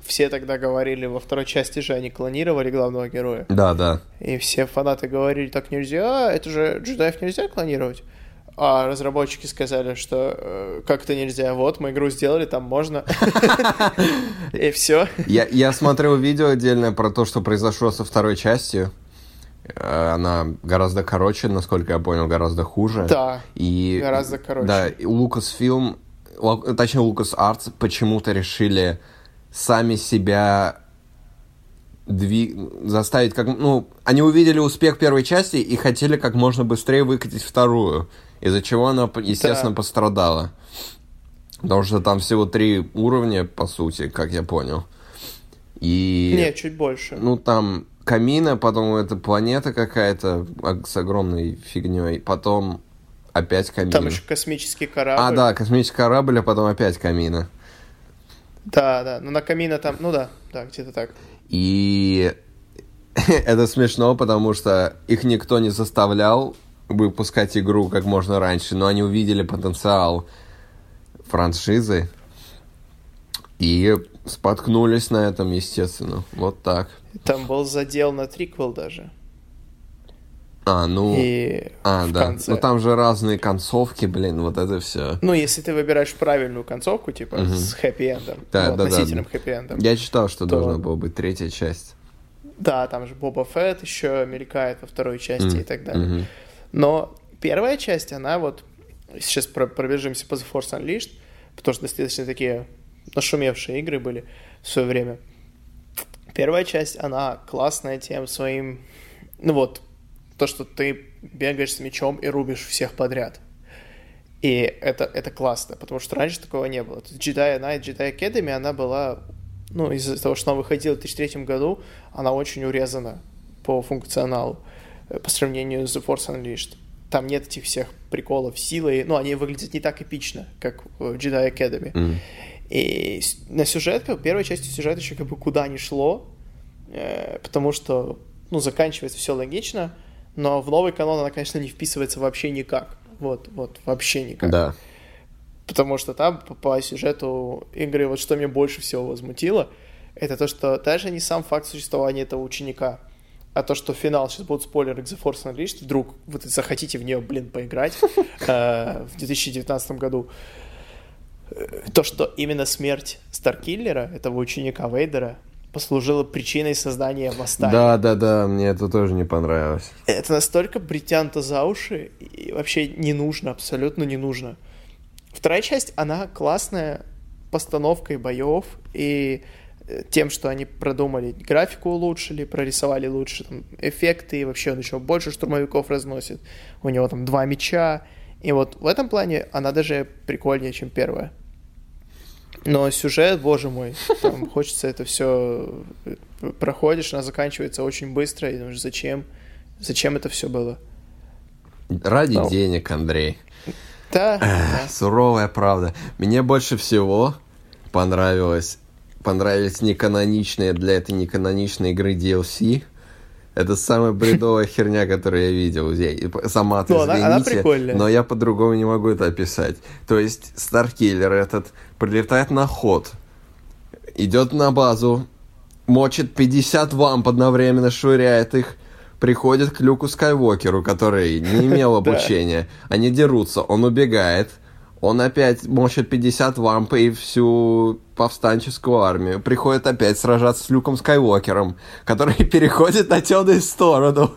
все тогда говорили, во второй части же они клонировали главного героя. Да, да. И все фанаты говорили, так нельзя, это же джедаев нельзя клонировать. А разработчики сказали, что э, как-то нельзя, вот, мы игру сделали, там можно, и все. Я смотрел видео отдельное про то, что произошло со второй частью. Она гораздо короче, насколько я понял, гораздо хуже. Да, гораздо короче. Да, Lucasfilm, точнее LucasArts почему-то решили сами себя... Дви... заставить как... Ну, они увидели успех первой части и хотели как можно быстрее выкатить вторую, из-за чего она, естественно, да. пострадала. Потому что там всего три уровня, по сути, как я понял. И... Нет, чуть больше. Ну, там камина, потом это планета какая-то с огромной фигней, потом опять камина. Там еще космический корабль. А, да, космический корабль, а потом опять камина. Да, да, ну на камина там, ну да, да, где-то так. И это смешно, потому что их никто не заставлял выпускать игру как можно раньше, но они увидели потенциал франшизы и споткнулись на этом, естественно. Вот так. Там был задел на триквел даже. А, ну, и а, да. Конце. Ну там же разные концовки, блин, вот это все. Ну, если ты выбираешь правильную концовку, типа угу. с хэппи-эндом, да, ну, да, относительным да. хэппи-эндом. Я читал, что то... должна была быть третья часть. Да, там же Боба Фетт еще мелькает во второй части mm. и так далее. Mm-hmm. Но первая часть, она вот сейчас пробежимся по The Force Unleashed, потому что достаточно такие нашумевшие игры были в свое время. Первая часть, она классная тем своим, ну вот. То, что ты бегаешь с мечом и рубишь всех подряд. И это, это классно, потому что раньше такого не было. Jedi Knight, Jedi Academy, она была... Ну, из-за того, что она выходила в две тысячи третьем году, она очень урезана по функционалу, по сравнению с The Force Unleashed. Там нет этих всех приколов силы. Ну, они выглядят не так эпично, как в Jedi Academy. Mm. И на сюжет, первой части сюжета еще как бы куда ни шло, потому что, ну, заканчивается все логично, но в новый канон она, конечно, не вписывается вообще никак. Вот, вот, вообще никак. Да. Потому что там по, по сюжету игры, вот что меня больше всего возмутило, это то, что даже не сам факт существования этого ученика, а то, что финал, сейчас будут спойлеры к The Force Unleashed, вдруг вы захотите в нее, блин, поиграть в две тысячи девятнадцатом году. То, что именно смерть Старкиллера, этого ученика Вейдера, послужило причиной создания восстания. Да, да, да, мне это тоже не понравилось. Это настолько притянуто за уши, и вообще не нужно, абсолютно не нужно. Вторая часть, она классная постановкой боев и тем, что они продумали, графику улучшили, прорисовали лучше там, эффекты, и вообще он еще больше штурмовиков разносит. У него там два меча, и вот в этом плане она даже прикольнее, чем первая. Но сюжет, боже мой, там хочется это все... Проходишь, она заканчивается очень быстро, и думаешь, зачем? Зачем это все было? Ради no. денег, Андрей. Да, да. Суровая правда. Мне больше всего понравилось, понравились неканоничные для этой неканоничной игры ди эл си. Это самая бредовая херня, которую я видел. Сама-то, извините, но я по-другому не могу это описать. То есть Старкиллер этот прилетает на ход, идет на базу, мочит пятьдесят вамп одновременно, швыряет их, приходит к Люку Скайуокеру, который не имел обучения. Они дерутся, он убегает, он опять мочит пятьдесят вамп и всю повстанческую армию. Приходит опять сражаться с Люком Скайуокером, который переходит на темную сторону.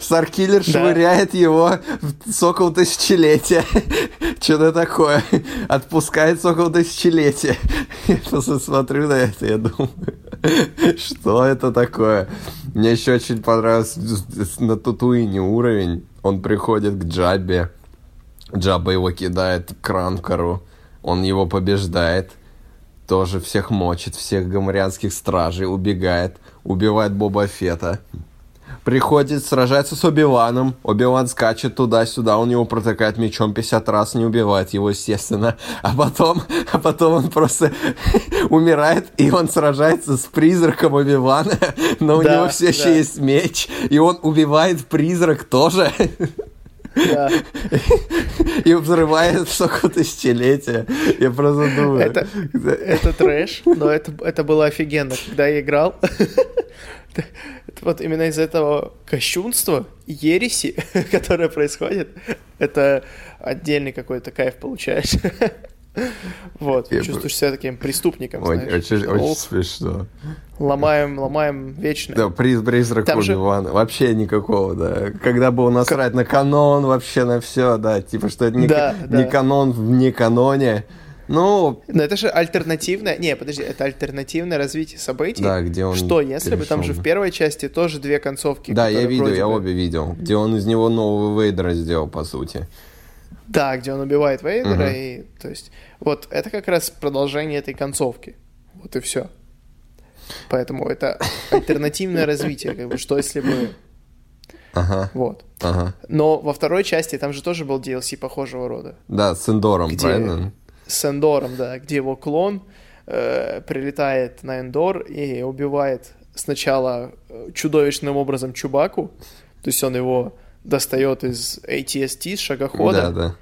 Старкиллер швыряет его в Сокол тысячелетия. Что-то такое. Отпускает Сокол тысячелетия. Я просто смотрю на это, я думаю, что это такое? Мне еще очень понравился на Татуине уровень. Он приходит к Джаббе. Джабба его кидает к Кранкору. Он его побеждает. Тоже всех мочит, всех гамарианских стражей. Убегает. Убивает Боба Фетта. Приходит, сражается с Оби-Ваном. Оби-Ван скачет туда-сюда, он его протыкает мечом пятьдесят раз, не убивает его, естественно. А потом, а потом он просто умирает, и он сражается с призраком Оби-Вана, но у него все еще есть меч, и он убивает призрак тоже. Да. И взрывает Сокол тысячелетия. Я просто думаю... Это, это трэш, но это, это было офигенно. Когда я играл, вот именно из-за этого кощунства, ереси, которое происходит, это отдельный какой-то кайф получаешь. Вот, чувствуешь себя таким преступником, знаешь. Очень, очень смешно. Ломаем, ломаем вечно. Да, призрак Оби-Ван, же... вообще никакого, да. Когда было насрать на канон, вообще на все, да, типа, что это не, да, к... да. не канон в не каноне. Ну... Но это же альтернативное... Не, подожди, это альтернативное развитие событий. Да, где он... Что, если перешел. Бы там же в первой части тоже две концовки. Да, я видел, я бы... обе видел. Где он из него нового Вейдера сделал, по сути. Да, где он убивает Вейдера, угу. и... То есть, вот это как раз продолжение этой концовки. Вот и все. Поэтому это альтернативное развитие, как бы, что если бы... Ага. Вот. Ага. Но во второй части там же тоже был ди эл си похожего рода. Да, с Эндором, где... правильно? С Эндором, да, где его клон э, прилетает на Эндор и убивает сначала чудовищным образом Чубаку, то есть он его достает из эй ти эс ти, шагохода, да, да.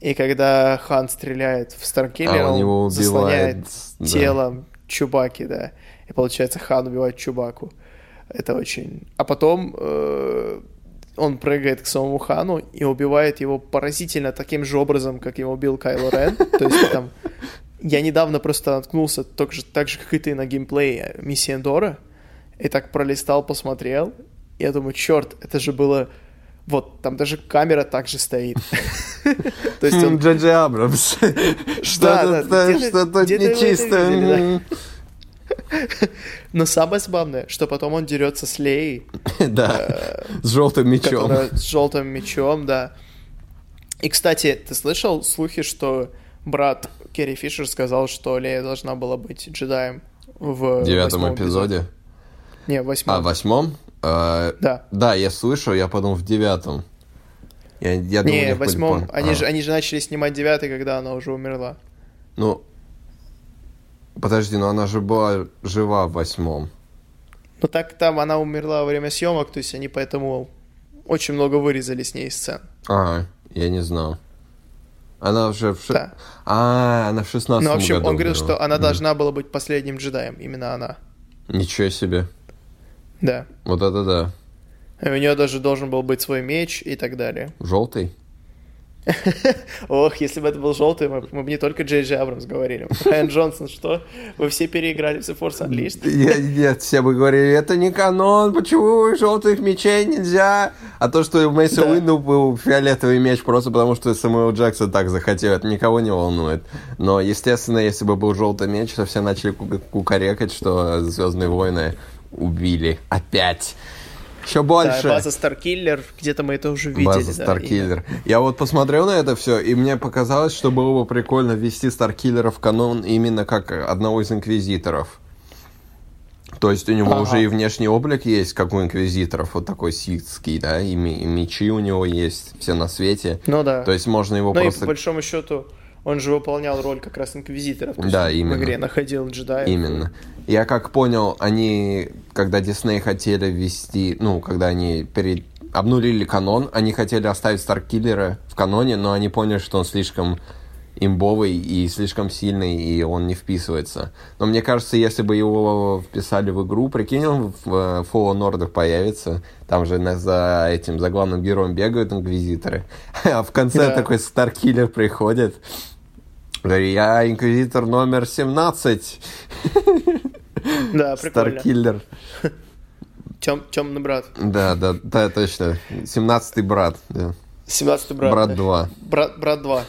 И когда Хан стреляет в Старкиллера, а он, он заслоняет да. тело Чубаки, да, и получается Хан убивает Чубаку. Это очень... А потом э, он прыгает к самому Хану и убивает его поразительно таким же образом, как его убил Кайло Рен. То есть там... Я недавно просто наткнулся так же, так же, как и ты, на геймплее миссии Эндора. И так пролистал, посмотрел. Я думаю, черт, это же было... Вот, там даже камера так же стоит. То есть он... Джей Джей Абрамс. Что-то нечистое. Но самое забавное, что потом он дерется с Леей. Да, с желтым мечом. С желтым мечом, да. И, кстати, ты слышал слухи, что брат Керри Фишер сказал, что Лея должна была быть джедаем в девятом эпизоде? Не, в восьмом. А, в восьмом? Да. Да, я слышал, я подумал, в девятом. Не, в восьмом. Они же начали снимать девятый, когда она уже умерла. Ну... Подожди, но она же была жива в восьмом. Ну так там она умерла во время съемок, то есть они поэтому очень много вырезали с ней сцен. Ага, я не знал. Она уже в шестнадцатом. Да. А, она в шестнадцатом году. Ну, в общем, он говорил, что она mm. должна была быть последним джедаем, именно она. Ничего себе. Да. Вот это да. И у нее даже должен был быть свой меч и так далее. Желтый? Ох, если бы это был желтый, мы, мы бы не только Джей Джей Абрамс говорили. Райан Джонсон, что? Вы все переиграли в Force Unleashed? Нет, нет, все бы говорили, это не канон, почему желтых мечей нельзя? А то, что у Мэйса да. Уинду был фиолетовый меч просто потому, что Самуэл Джексон так захотел, это никого не волнует. Но, естественно, если бы был желтый меч, то все начали ку- кукарекать, что «Звездные войны» убили опять. Еще больше. Да, база Старкиллер, где-то мы это уже видели. База да, Старкиллер. И... Я вот посмотрел на это все, и мне показалось, что было бы прикольно ввести Старкиллера в канон именно как одного из инквизиторов. То есть у него ага. уже и внешний облик есть, как у инквизиторов, вот такой ситский, да, и, ми- и мечи у него есть, все на свете. Ну да. То есть можно его ну, просто... Ну и по большому счету он же выполнял роль как раз инквизиторов, да, именно. В игре находил джедаев. Именно. Я как понял, они, когда Дисней хотели ввести, ну, когда они перед... обнулили канон, они хотели оставить Старкиллера в каноне, но они поняли, что он слишком... имбовый и слишком сильный, и он не вписывается. Но мне кажется, если бы его вписали в игру, прикинь, он в Fallen Order появится. Там же за этим, за главным героем бегают инквизиторы. А в конце да. такой Старкиллер приходит. Я инквизитор номер семнадцать. Да, прикольно. Старкиллер. Тем, темный брат. Да, да, да, точно. семнадцатый брат. Да. семнадцатый брат. Брат два. Брат, брат два.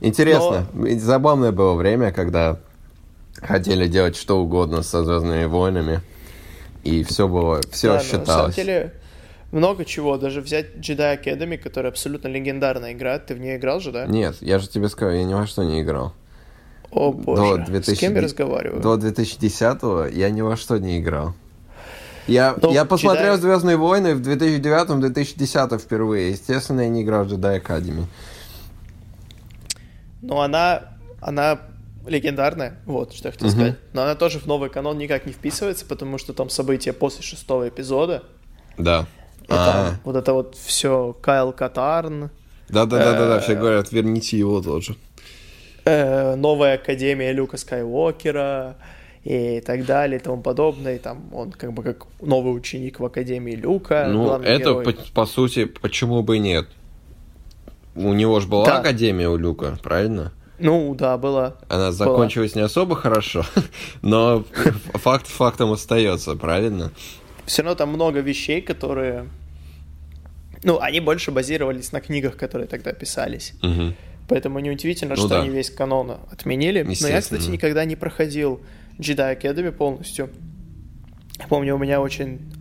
Интересно. Забавное было время, когда хотели делать что угодно со «Звездными войнами», и все было, все считалось. На самом деле много чего. Даже взять Jedi Academy, которая абсолютно легендарная игра. Ты в нее играл же, да? Нет, я же тебе сказал, я ни во что не играл. О боже, с кем я разговариваю? До две тысячи десятого я ни во что не играл. Я, я посмотрел Jedi... «Звездные войны» в две тысячи девятом - две тысячи десятом впервые. Естественно, я не играл в Jedi Academy. Ну, она, она легендарная, вот, что я хотел uh-huh. сказать. Но она тоже в новый канон никак не вписывается, потому что там события после шестого эпизода. Да. И там вот это вот все Кайл Катарн. Да-да-да-да, все говорят, верните его тоже. Новая Академия Люка Скайуокера. И так далее, и тому подобное. И там он как бы как новый ученик в Академии Люка. Ну, это, по, по сути, почему бы и нет? У него же была да. Академия у Люка, правильно? Ну, да, была. Она закончилась была. Не особо хорошо, но факт фактом остается, правильно? Все равно там много вещей, которые... Ну, они больше базировались на книгах, которые тогда писались. Угу. Поэтому неудивительно, ну, что да. они весь канон отменили. Но я, кстати, никогда не проходил... Jedi Academy полностью. Я помню, у меня очень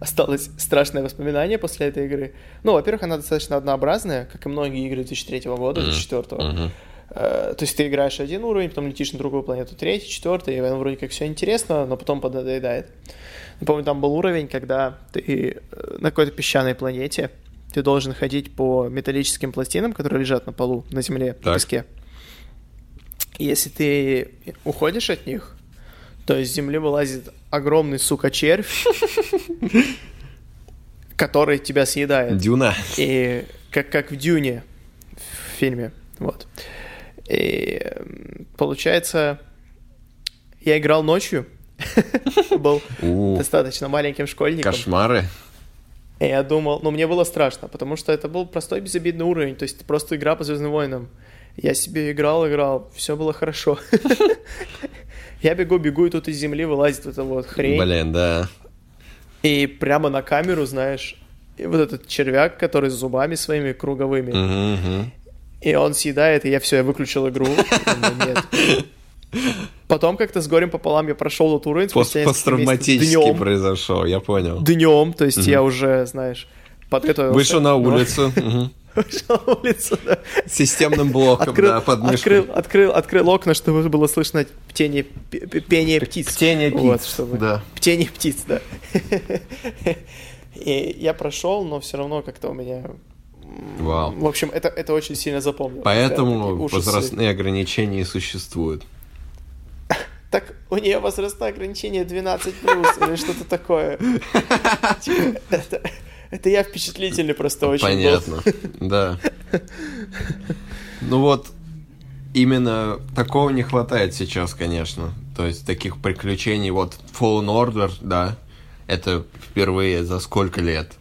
осталось страшное воспоминание после этой игры. Ну, во-первых, она достаточно однообразная, как и многие игры две тысячи третьего года, две тысячи четвёртого. Mm-hmm. Uh, то есть ты играешь один уровень, потом летишь на другую планету, третий, четвертый, и вроде как все интересно, но потом поднадоедает. Я помню, там был уровень, когда ты на какой-то песчаной планете, ты должен ходить по металлическим пластинам, которые лежат на полу, на земле, так. на песке. И если ты уходишь от них... То есть с земли вылазит огромный, сука, червь, который тебя съедает. Дюна. И как, как в «Дюне» в фильме. Вот. И получается, я играл ночью, был достаточно маленьким школьником. Кошмары. И я думал, ну мне было страшно, потому что это был простой безобидный уровень, то есть просто игра по «Звездным войнам». Я себе играл, играл, все было хорошо. Я бегу, бегу, и тут из земли вылазит эта вот хрень. Блин, да. И прямо на камеру, знаешь, и вот этот червяк, который с зубами своими круговыми. Угу. И он съедает, и я все, я выключил игру. Нет. Потом как-то с горем пополам я прошел этот уровень. Посттравматически произошел, я понял. Днем, то есть угу. я уже, знаешь, подготовился. Вышел на улицу. Угу. Вышел на улицу, да. Системным блоком, открыл, да, под мышкой. Открыл, открыл, открыл окна, чтобы было слышно птение, пение птиц. Птение птиц, вот, чтобы... да. Птение птиц, да. И я прошел, но все равно как-то у меня... Вау. В общем, это, это очень сильно запомнилось. Поэтому да, возрастные ограничения и существуют. Так у нее возрастное ограничение двенадцать плюс или что-то такое. Это я впечатлительный просто очень. Понятно, был. Да. Ну вот, именно такого не хватает сейчас, конечно. То есть таких приключений, вот Fallen Order, да, это впервые за сколько лет?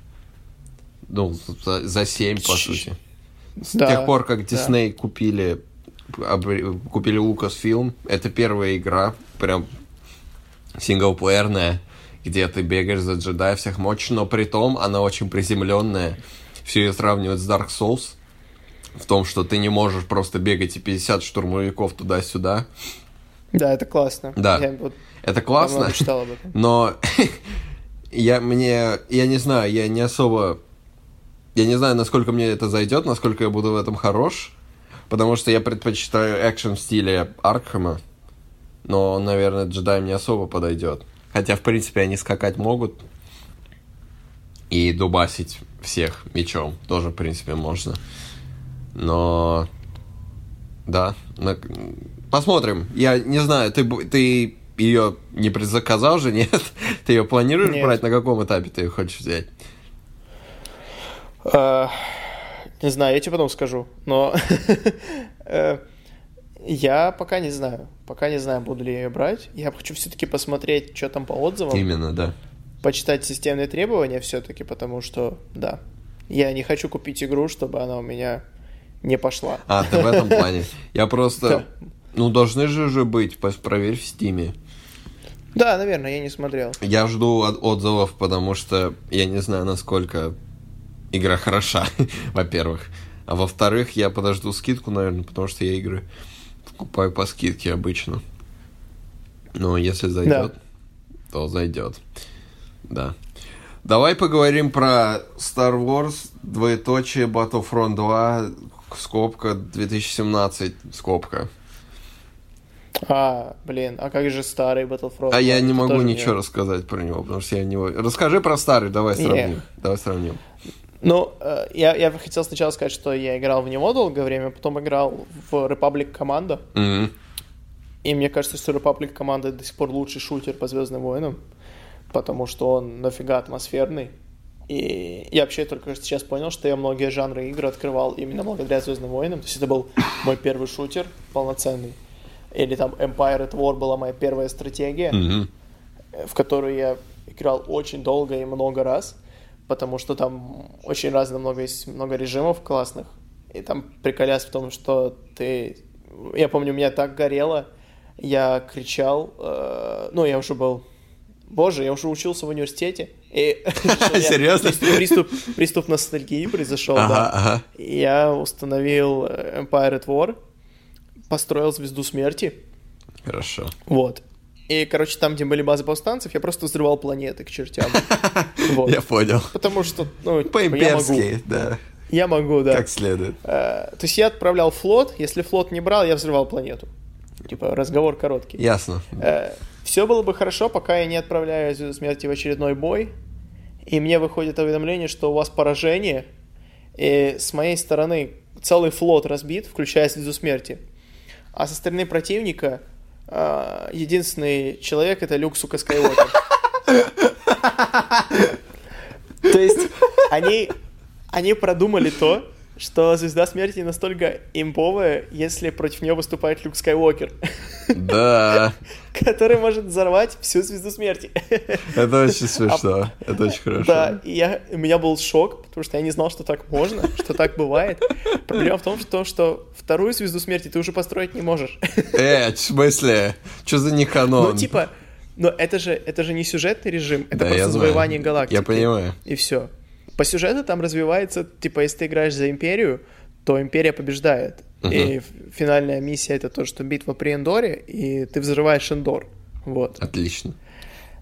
Ну, за, за семь, по сути. С да, тех пор, как Disney да. купили, обре, купили Lucasfilm, это первая игра, прям синглплеерная, где ты бегаешь за джедаев, всех мочишь, но при том она очень приземленная. Все ее сравнивают с Dark Souls, в том, что ты не можешь просто бегать и пятьдесят штурмовиков туда-сюда. Да, это классно. Да, я, вот, это классно, но я, мне, я не знаю, я не особо... Я не знаю, насколько мне это зайдет, насколько я буду в этом хорош, потому что я предпочитаю экшен в стиле Аркхема, но, наверное, джедаям не особо подойдет. Хотя, в принципе, они скакать могут и дубасить всех мечом тоже, в принципе, можно. Но... Да. Посмотрим. Я не знаю, ты, ты ее не предзаказал же, нет? Ты ее планируешь нет. брать? На каком этапе ты ее хочешь взять? Uh, не знаю, я тебе потом скажу. Но uh, я пока не знаю. Пока не знаю, буду ли я ее брать. Я хочу все-таки посмотреть, что там по отзывам. Именно, да. Почитать системные требования все-таки, потому что, да, я не хочу купить игру, чтобы она у меня не пошла. А, ты в этом плане. Я просто... Ну, должны же же быть. Проверь в Стиме. Да, наверное, я не смотрел. Я жду отзывов, потому что я не знаю, насколько игра хороша, во-первых. А во-вторых, я подожду скидку, наверное, потому что я игры покупаю по скидке обычно. Но если зайдет, да. то зайдет. Да. Давай поговорим про Star Wars, двоеточие, Battlefront два, скобка, две тысячи семнадцать, скобка. А, блин, а как же старый Battlefront? А я не могу ничего не... рассказать про него, потому что я не... Расскажи про старый, давай сравним. Нет. Давай сравним. Ну, я, я хотел сначала сказать, что я играл в него долгое время, потом играл в Republic Commando. Mm-hmm. И мне кажется, что Republic Commando до сих пор лучший шутер по Звездным войнам, потому что он нафига атмосферный. И я вообще только сейчас понял, что я многие жанры игр открывал именно благодаря Звездным войнам. То есть это был мой первый шутер полноценный. Или там Empire at War была моя первая стратегия, mm-hmm. в которую я играл очень долго и много раз, потому что там очень разно много, есть много режимов классных. И там приколясь в том, что ты... Я помню, у меня так горело, я кричал... Э... Ну, я уже был... Боже, я уже учился в университете. И серьезно? Приступ, приступ ностальгии произошел, ага, да. Ага. Я установил Empire at War, построил Звезду Смерти. Хорошо. Вот. И, короче, там, где были базы повстанцев, я просто взрывал планеты к чертям. Вот. Я понял. Потому что, ну, по-имперски, да. Я могу, да. Как следует. А, то есть я отправлял флот, если флот не брал, я взрывал планету. Типа разговор короткий. Ясно. А, все было бы хорошо, пока я не отправляю Звезду Смерти в очередной бой, и мне выходит уведомление, что у вас поражение, и с моей стороны целый флот разбит, включая Звезду Смерти, а со стороны противника э, единственный человек — это Люк, сука, Скайуокер. То есть они продумали то, что Звезда Смерти настолько имбовая, если против нее выступает Люк Скайуокер. Да. Который может взорвать всю Звезду Смерти. Это очень смешно. А, это очень хорошо. Да, и я, у меня был шок, потому что я не знал, что так можно, что так бывает. Проблема в том, что, что вторую Звезду Смерти ты уже построить не можешь. Э, в смысле? Что за не канон? Ну, типа, но это же, это же не сюжетный режим, это да, просто завоевание галактики. Я понимаю. И все. По сюжету там развивается, типа, если ты играешь за Империю, то Империя побеждает. Uh-huh. И финальная миссия — это то, что битва при Эндоре, и ты взрываешь Эндор. Вот. Отлично.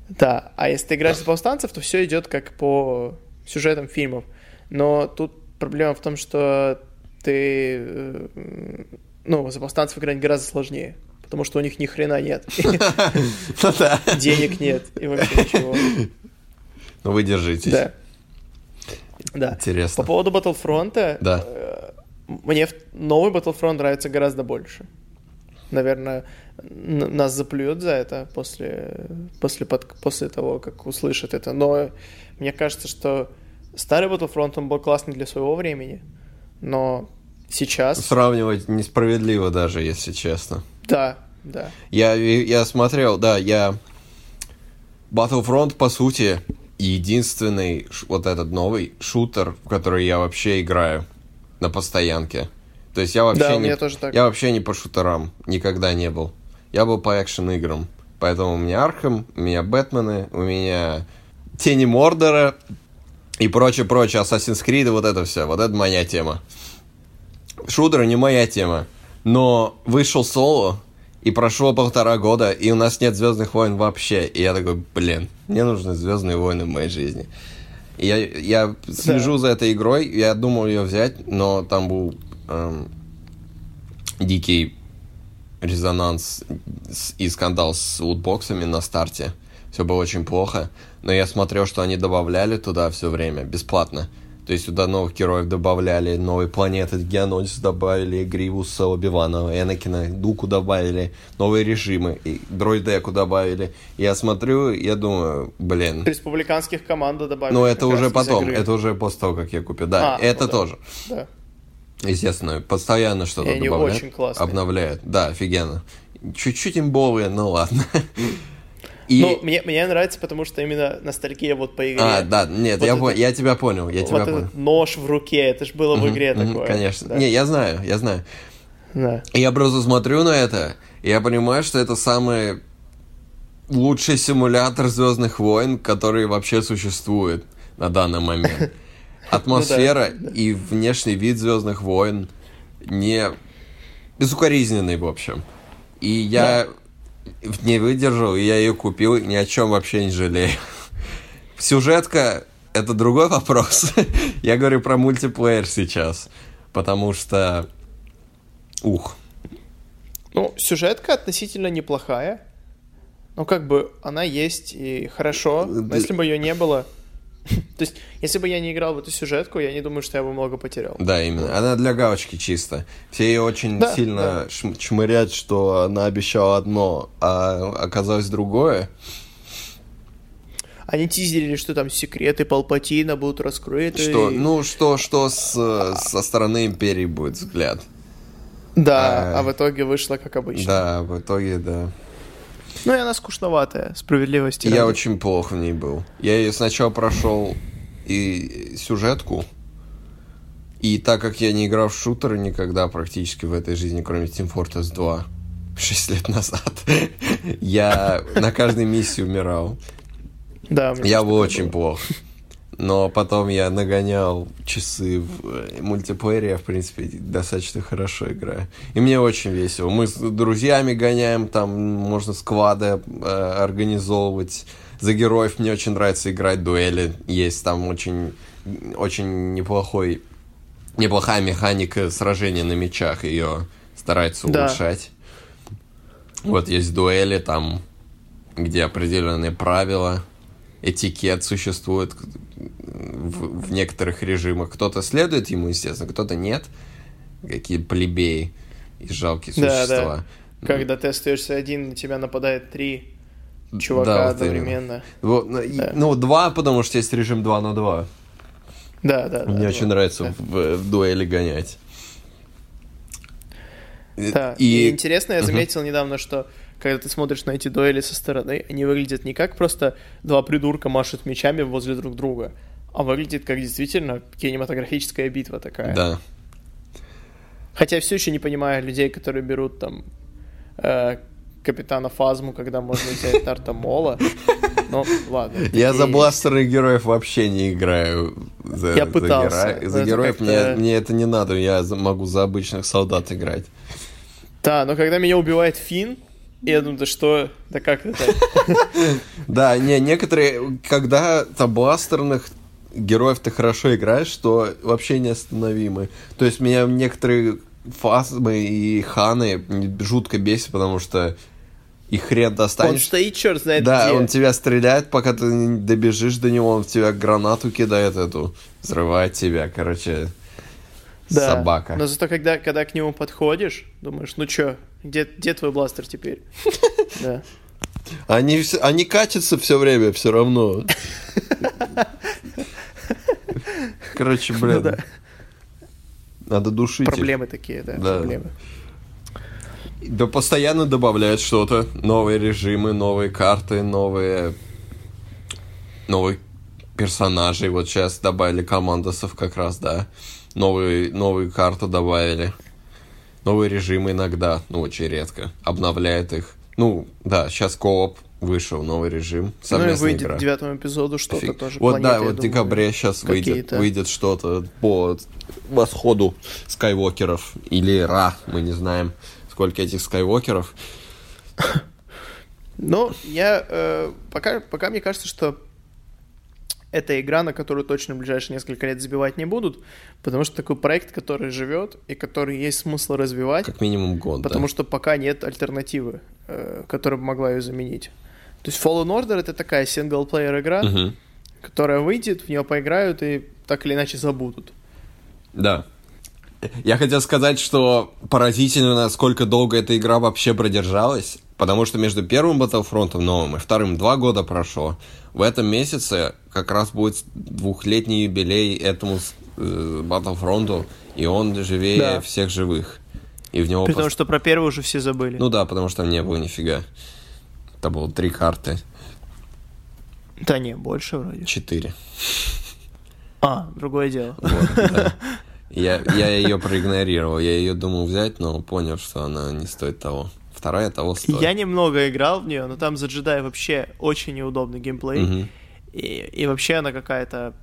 Да, а если ты играешь за повстанцев, то все идет как по сюжетам фильмов. Но тут проблема в том, что ты... Ну, за повстанцев играть гораздо сложнее, потому что у них ни хрена нет. Денег нет, и вообще ничего. Ну, вы держитесь. Да. Да. Интересно. По поводу Battlefront, да. э, мне новый Battlefront нравится гораздо больше. Наверное, н- нас заплюют за это после, после, под, после того, как услышат это. Но мне кажется, что старый Battlefront, он был классный для своего времени, но сейчас... Сравнивать несправедливо даже, если честно. Да, да. Я, я смотрел, да, я... Battlefront, по сути... единственный вот этот новый шутер, в который я вообще играю на постоянке. То есть я вообще, да, не, тоже так. Я вообще не по шутерам никогда не был. Я был по экшен-играм. Поэтому у меня Архем, у меня Бэтмены, у меня Тени Мордора и прочее-прочее, Assassin's Creed, вот это все. Вот это моя тема. Шутеры не моя тема. Но вышел соло, и прошло полтора года, и у нас нет «Звездных войн» вообще. И я такой, блин, мне нужны «Звездные войны» в моей жизни. И я, я слежу да. за этой игрой, я думал ее взять, но там был эм, дикий резонанс и скандал с лутбоксами на старте. Все было очень плохо. Но я смотрел, что они добавляли туда все время, бесплатно. То есть сюда новых героев добавляли, новые планеты, Геонозис добавили, Гривуса, Оби-Вана, Энакина, Дуку добавили, новые режимы, и Дроидеку добавили. Я смотрю, я думаю, блин... Республиканских команд добавили. Ну, это уже потом, это уже после того, как я купил. Да, а, это ну, да. тоже. Да. Естественно, постоянно что-то добавляют. И они добавляют, очень классные. Обновляют, да, офигенно. Чуть-чуть имбовые, но ладно. И... Ну, мне, мне нравится, потому что именно ностальгия вот по игре. А, да, нет, вот я, это... по... я тебя понял, я вот тебя понял. Нож в руке, это ж было mm-hmm, в игре mm-hmm, такое. Конечно, да. Не, я знаю, я знаю. Да. И я просто смотрю на это, и я понимаю, что это самый лучший симулятор «Звездных войн», который вообще существует на данный момент. Атмосфера и внешний вид «Звездных войн» не безукоризненный, в общем. И я... не выдержал, и я ее купил, ни о чем вообще не жалею. Сюжетка — это другой вопрос. Я говорю про мультиплеер сейчас, потому что... Ух. Ну, сюжетка относительно неплохая. Ну, как бы, она есть, и хорошо. Но если бы ее не было... То есть, если бы я не играл в эту сюжетку, я не думаю, что я бы много потерял. Да, именно. Она для галочки чисто. Все ее очень да, сильно да. Шм- чмырят, что она обещала одно, а оказалось другое. Они тизерили, что там секреты Палпатина будут раскрыты. Что, и... Ну, что, что с, а... со стороны Империи будет взгляд. Да, а... а в итоге вышло как обычно. Да, в итоге, да. Ну, и она скучноватая, справедливости. Я ради. Очень плохо в ней был. Я ее сначала прошел и сюжетку, и так как я не играл в шутеры никогда практически в этой жизни, кроме Team Fortress два, шесть лет назад, я на каждой миссии умирал. Да, я был очень плох. Но потом я нагонял часы в мультиплеере, я, в принципе, достаточно хорошо играю. И мне очень весело. Мы с друзьями гоняем, там можно склады э, организовывать. За героев мне очень нравится играть дуэли. Есть там очень, очень неплохой, неплохая механика сражения на мечах. Ее стараются улучшать. Да. Вот есть дуэли, там, где определенные правила... Этикет существует в, в некоторых режимах. Кто-то следует ему, естественно, кто-то нет. Какие плебеи и жалкие да, существа. Да. Когда ты остаешься один, на тебя нападает три чувака да, одновременно. Вот, да. И, ну, два, потому что есть режим два на два. Да, да, да. Мне да, очень вот, нравится да. в, в дуэли гонять. Да, и, и интересно, я заметил uh-huh. недавно, что когда ты смотришь на эти дуэли со стороны, они выглядят не как просто два придурка машут мечами возле друг друга, а выглядит как действительно кинематографическая битва такая. Да. Хотя я все еще не понимаю людей, которые берут там э, капитана Фазму, когда можно взять Тарта Мола. Ну, ладно. Я за бластеры героев вообще не играю. Я пытался. За героев мне это не надо, я могу за обычных солдат играть. Да, но когда меня убивает Финн, я думаю, да что, да как это так? Да, не, некоторые, когда за бластерных героев ты хорошо играешь, что вообще неостановимы. То есть меня некоторые фазмы и ханы жутко бесят, потому что и хрен достанешь. Он стоит, черт знает где. Да, он тебя стреляет, пока ты добежишь до него, он в тебя гранату кидает эту, взрывает тебя, короче, да. Собака. Но зато когда, когда к нему подходишь, думаешь, ну чё, Где, где твой бластер теперь? Да. Они, они катятся все время, все равно. Короче, блин. Ну, да. Надо душить. Проблемы их. Такие, да. да. Проблемы. Да, постоянно добавляют что-то. Новые режимы, новые карты, новые... Новые персонажи. Вот сейчас добавили командосов как раз, да. Новые, новые карты добавили. Новые режимы иногда, ну, очень редко, обновляет их. Ну, да, сейчас кооп вышел, новый режим, совместная игра. Ну, и выйдет игра. К девятому эпизоду что-то Фиг. тоже. Вот, планеты, да, вот в декабре сейчас выйдет, выйдет что-то по восходу скайуокеров или Ра, мы не знаем, сколько этих скайуокеров. Ну, я... Э, пока, пока мне кажется, что это игра, на которую точно в ближайшие несколько лет забивать не будут, потому что такой проект, который живет и который есть смысл развивать. Как минимум год, Потому да. что пока нет альтернативы, которая бы могла ее заменить. То есть Fallen Order — это такая синглплеер игра, угу. которая выйдет, в нее поиграют и так или иначе забудут. Да. Я хотел сказать, что поразительно, насколько долго эта игра вообще продержалась, потому что между первым Battlefront'ом новым и вторым два года прошло. В этом месяце как раз будет двухлетний юбилей этому э, Battlefront'у, и он живее да. всех живых. И в него При пос... том, что про первый уже все забыли. Ну да, потому что там не было нифига. Там было три карты. Да не, больше вроде. Четыре. А, другое дело. Вот, да. Я, я ее проигнорировал. Я ее думал взять, но понял, что она не стоит того. Вторая того стоит. Я немного играл в нее, но там за джедая вообще очень неудобный геймплей. Угу. И, и вообще она какая-то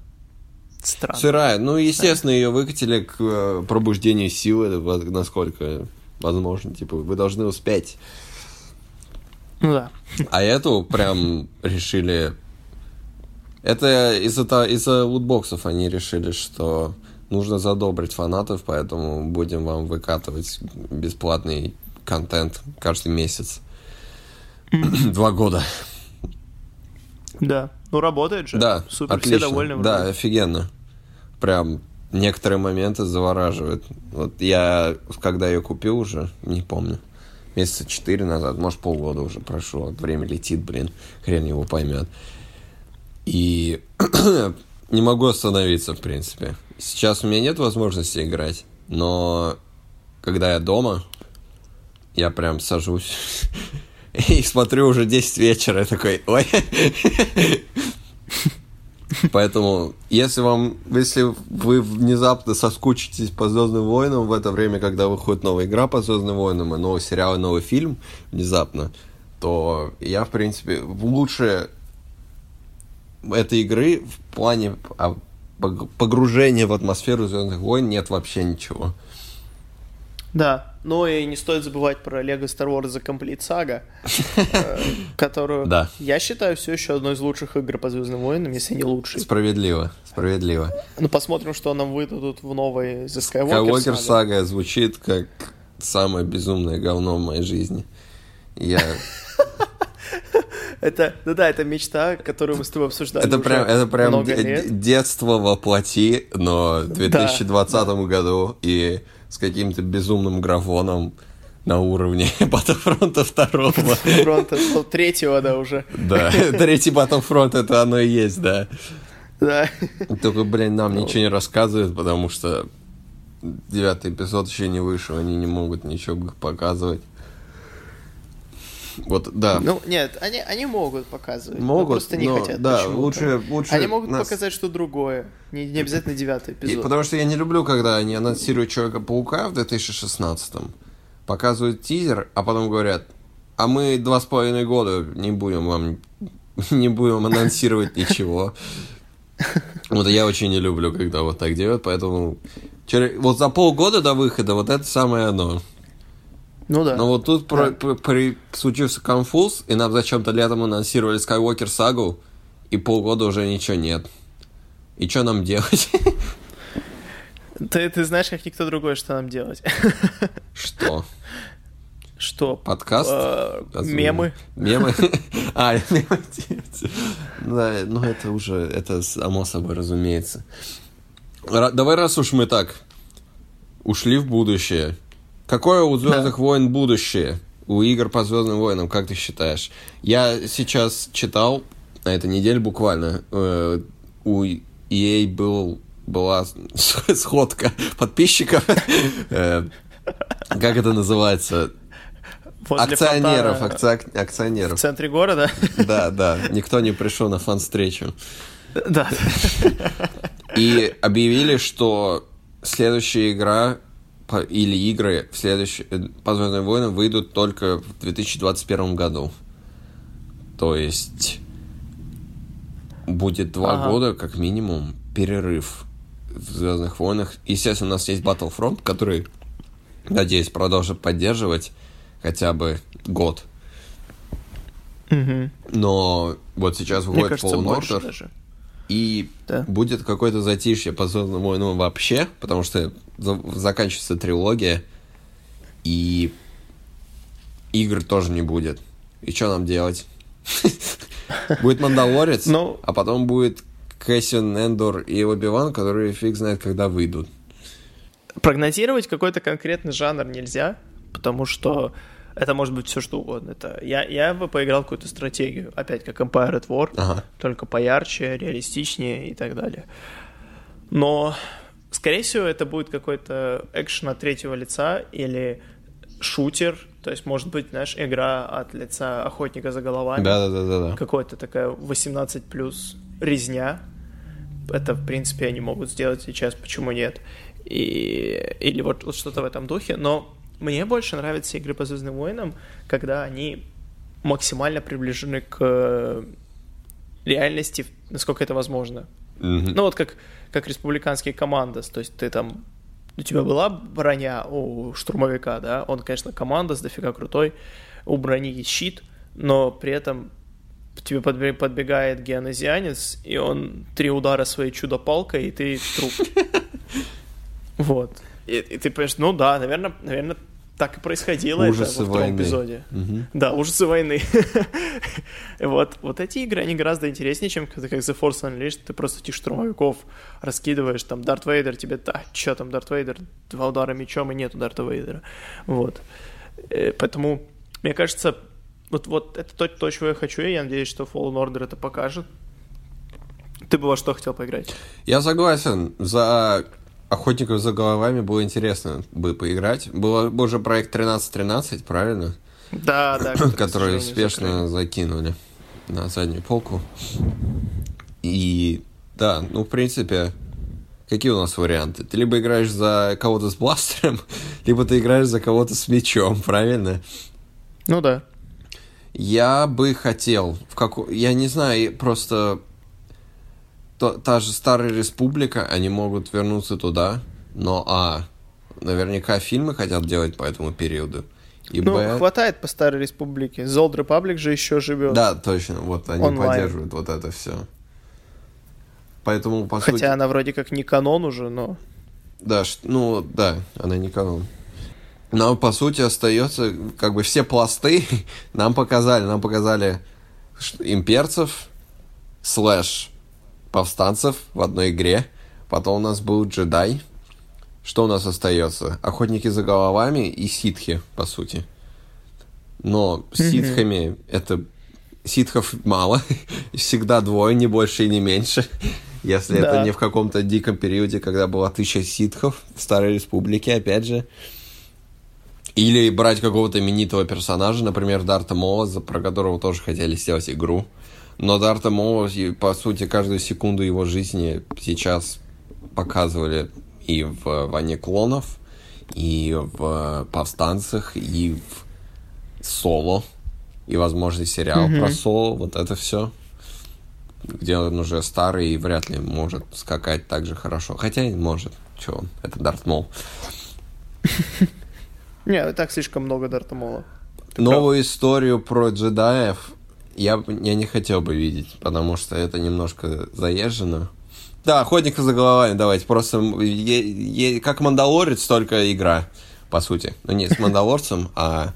странная. Сырая. Ну, естественно, ее выкатили к пробуждению силы, насколько возможно. Типа, вы должны успеть. Ну да. А эту прям решили... Это из-за, из-за лутбоксов они решили, что... Нужно задобрить фанатов, поэтому будем вам выкатывать бесплатный контент каждый месяц. Два года. Да. Ну, работает же. Да, супер, отлично. Все довольны. Да, вроде. Офигенно. Прям некоторые моменты завораживают. Вот я, когда ее купил уже, не помню, месяца четыре назад, может, полгода уже прошло. Время летит, блин. Хрен его поймет. И... Не могу остановиться, в принципе. Сейчас у меня нет возможности играть, но когда я дома, я прям сажусь и смотрю уже десять вечера, такой, ой. Поэтому, если вам, если вы внезапно соскучитесь по «Звездным войнам» в это время, когда выходит новая игра по «Звездным войнам», и новый сериал, и новый фильм внезапно, то я, в принципе, лучше... этой игры в плане погружения в атмосферу «Звездных войн» нет вообще ничего. Да, ну и не стоит забывать про Lego Star Wars The Complete Saga, которую я считаю все еще одной из лучших игр по «Звездным войнам», если не лучшей. Справедливо, справедливо. Ну посмотрим, что нам выдадут в новой The Skywalker Saga. Звучит как самое безумное говно в моей жизни. Я... Это, ну да, это мечта, которую мы с тобой обсуждали. Это прям, это прям д- детство воплоти, но в две тысячи двадцатом да, году и с каким-то безумным графоном на уровне Battlefront'а второго. Battlefront'а третьего, да, уже. Да, третий Battlefront, это оно и есть, да. Да. Только, блин, нам ну. ничего не рассказывают, потому что девятый эпизод еще не вышел, они не могут ничего показывать. Вот, да. Ну, нет, они, они могут показывать. Могут, но просто не но, хотят. Да, почему-то. лучше, лучше. Они могут нас... показать что другое. Не, не обязательно девятый эпизод. И, потому что я не люблю, когда они анонсируют Человека-паука в две тысячи шестнадцатом, показывают тизер, а потом говорят: а мы два с половиной года не будем вам не будем анонсировать ничего. Вот я очень не люблю, когда вот так делают, поэтому вот за полгода до выхода вот это самое оно. Ну да. Но вот тут да. про, при, случился конфуз, и нам зачем-то летом анонсировали Skywalker сагу, и полгода уже ничего нет. И что нам делать? Ты, ты знаешь, как никто другой, что нам делать. Что? Что? Подкаст? Мемы. Мемы? А, мемы. Да, ну это уже, это само собой разумеется. Давай, раз уж мы так ушли в будущее... Какое у «Звездных да. войн» будущее? У игр по «Звездным войнам», как ты считаешь? Я сейчас читал, на этой неделе буквально, э, у и эй был, была сходка подписчиков. Э, как это называется? После акционеров. Акци... акционеров. В центре города? Да, да. Никто не пришел на фан-встречу. Да. И объявили, что следующая игра... или игры в следующий... по «Звездным войнам» выйдут только в две тысячи двадцать первом году. То есть будет два ага. года, как минимум, перерыв в «Звездных войнах». Естественно, у нас есть Battlefront, который, надеюсь, продолжит поддерживать хотя бы год. Угу. Но вот сейчас выходит Fallen Order. И да. будет какое-то затишье по «Звездным войнам» вообще, потому что заканчивается трилогия, и игр тоже не будет. И что нам делать? Будет «Мандалорец», а потом будет Кэссин, Эндор и Оби-Ван, которые фиг знает, когда выйдут. Прогнозировать какой-то конкретный жанр нельзя, потому что это может быть все что угодно. Это я, я бы поиграл в какую-то стратегию, опять как Empire at War, ага. только поярче, реалистичнее и так далее. Но, скорее всего, это будет какой-то экшен от третьего лица или шутер, то есть, может быть, знаешь, игра от лица охотника за головами. Да-да-да-да. Какой-то такая восемнадцать плюс резня. Это, в принципе, они могут сделать сейчас, почему нет. И... Или вот, вот что-то в этом духе, но мне больше нравятся игры по «Звездным войнам», когда они максимально приближены к реальности, насколько это возможно. Mm-hmm. Ну вот как, как республиканские «Командос», то есть ты там, у тебя была броня у штурмовика, да, он, конечно, «Командос», дофига крутой, у брони есть щит, но при этом к тебе подбегает геонезианец, и он три удара своей чудо-палкой, и ты труп. Вот. И, и ты понимаешь, ну да, наверное, наверное, так и происходило ужасы это во втором войны. Эпизоде. Угу. Да, ужасы войны. вот, вот эти игры, они гораздо интереснее, чем как The Force Unleashed. Ты просто этих штурмовиков раскидываешь, там, Дарт Вейдер тебе, да, чё там, Дарт Вейдер, два удара мечом, и нету Дарта Вейдера. Вот. Поэтому, мне кажется, вот, вот это то, то, чего я хочу, и я надеюсь, что Fallen Order это покажет. Ты бы во что хотел поиграть? Я согласен, за... «Охотников за головами» было интересно бы поиграть. Было, был же проект тринадцать тринадцать, правильно? Да, да. Который успешно закинули на заднюю полку. И да, ну в принципе, какие у нас варианты? Ты либо играешь за кого-то с бластером, либо ты играешь за кого-то с мечом, правильно? Ну да. Я бы хотел... в каку... Я не знаю, просто... То, та же Старая Республика, они могут вернуться туда, но а, наверняка фильмы хотят делать по этому периоду. И, ну, б... хватает по Старой Республике. The Old Republic же еще живет. Да, точно, вот они онлайн поддерживают вот это все. Поэтому, по Хотя сути... она вроде как не канон уже, но... Да, ну да, она не канон. Но по сути остается, как бы все пласты нам показали. Нам показали имперцев, слэш... повстанцев в одной игре. Потом у нас был джедай. Что у нас остается? Охотники за головами и ситхи, по сути. Но с mm-hmm. ситхами это... Ситхов мало. Всегда двое, не больше и не меньше. Если да. это не в каком-то диком периоде, когда было тысяча ситхов в Старой Республике, опять же. Или брать какого-то именитого персонажа, например, Дарта Мола, про которого тоже хотели сделать игру. Но Дарта Мола, по сути, каждую секунду его жизни сейчас показывали и в «Войне клонов», и в «Повстанцах», и в «Соло», и, возможно, сериал mm-hmm. про «Соло», вот это все, где он уже старый и вряд ли может скакать так же хорошо. Хотя и может. Чего он? Это Дарт Мол. Не, так слишком много Дарта Мола. Новую историю про джедаев Я, я не хотел бы видеть, потому что это немножко заезжено. Да, «Охотника за головами», давайте. Просто е, е, как «Мандалорец», только игра, по сути. Ну, не с «Мандалорцем», а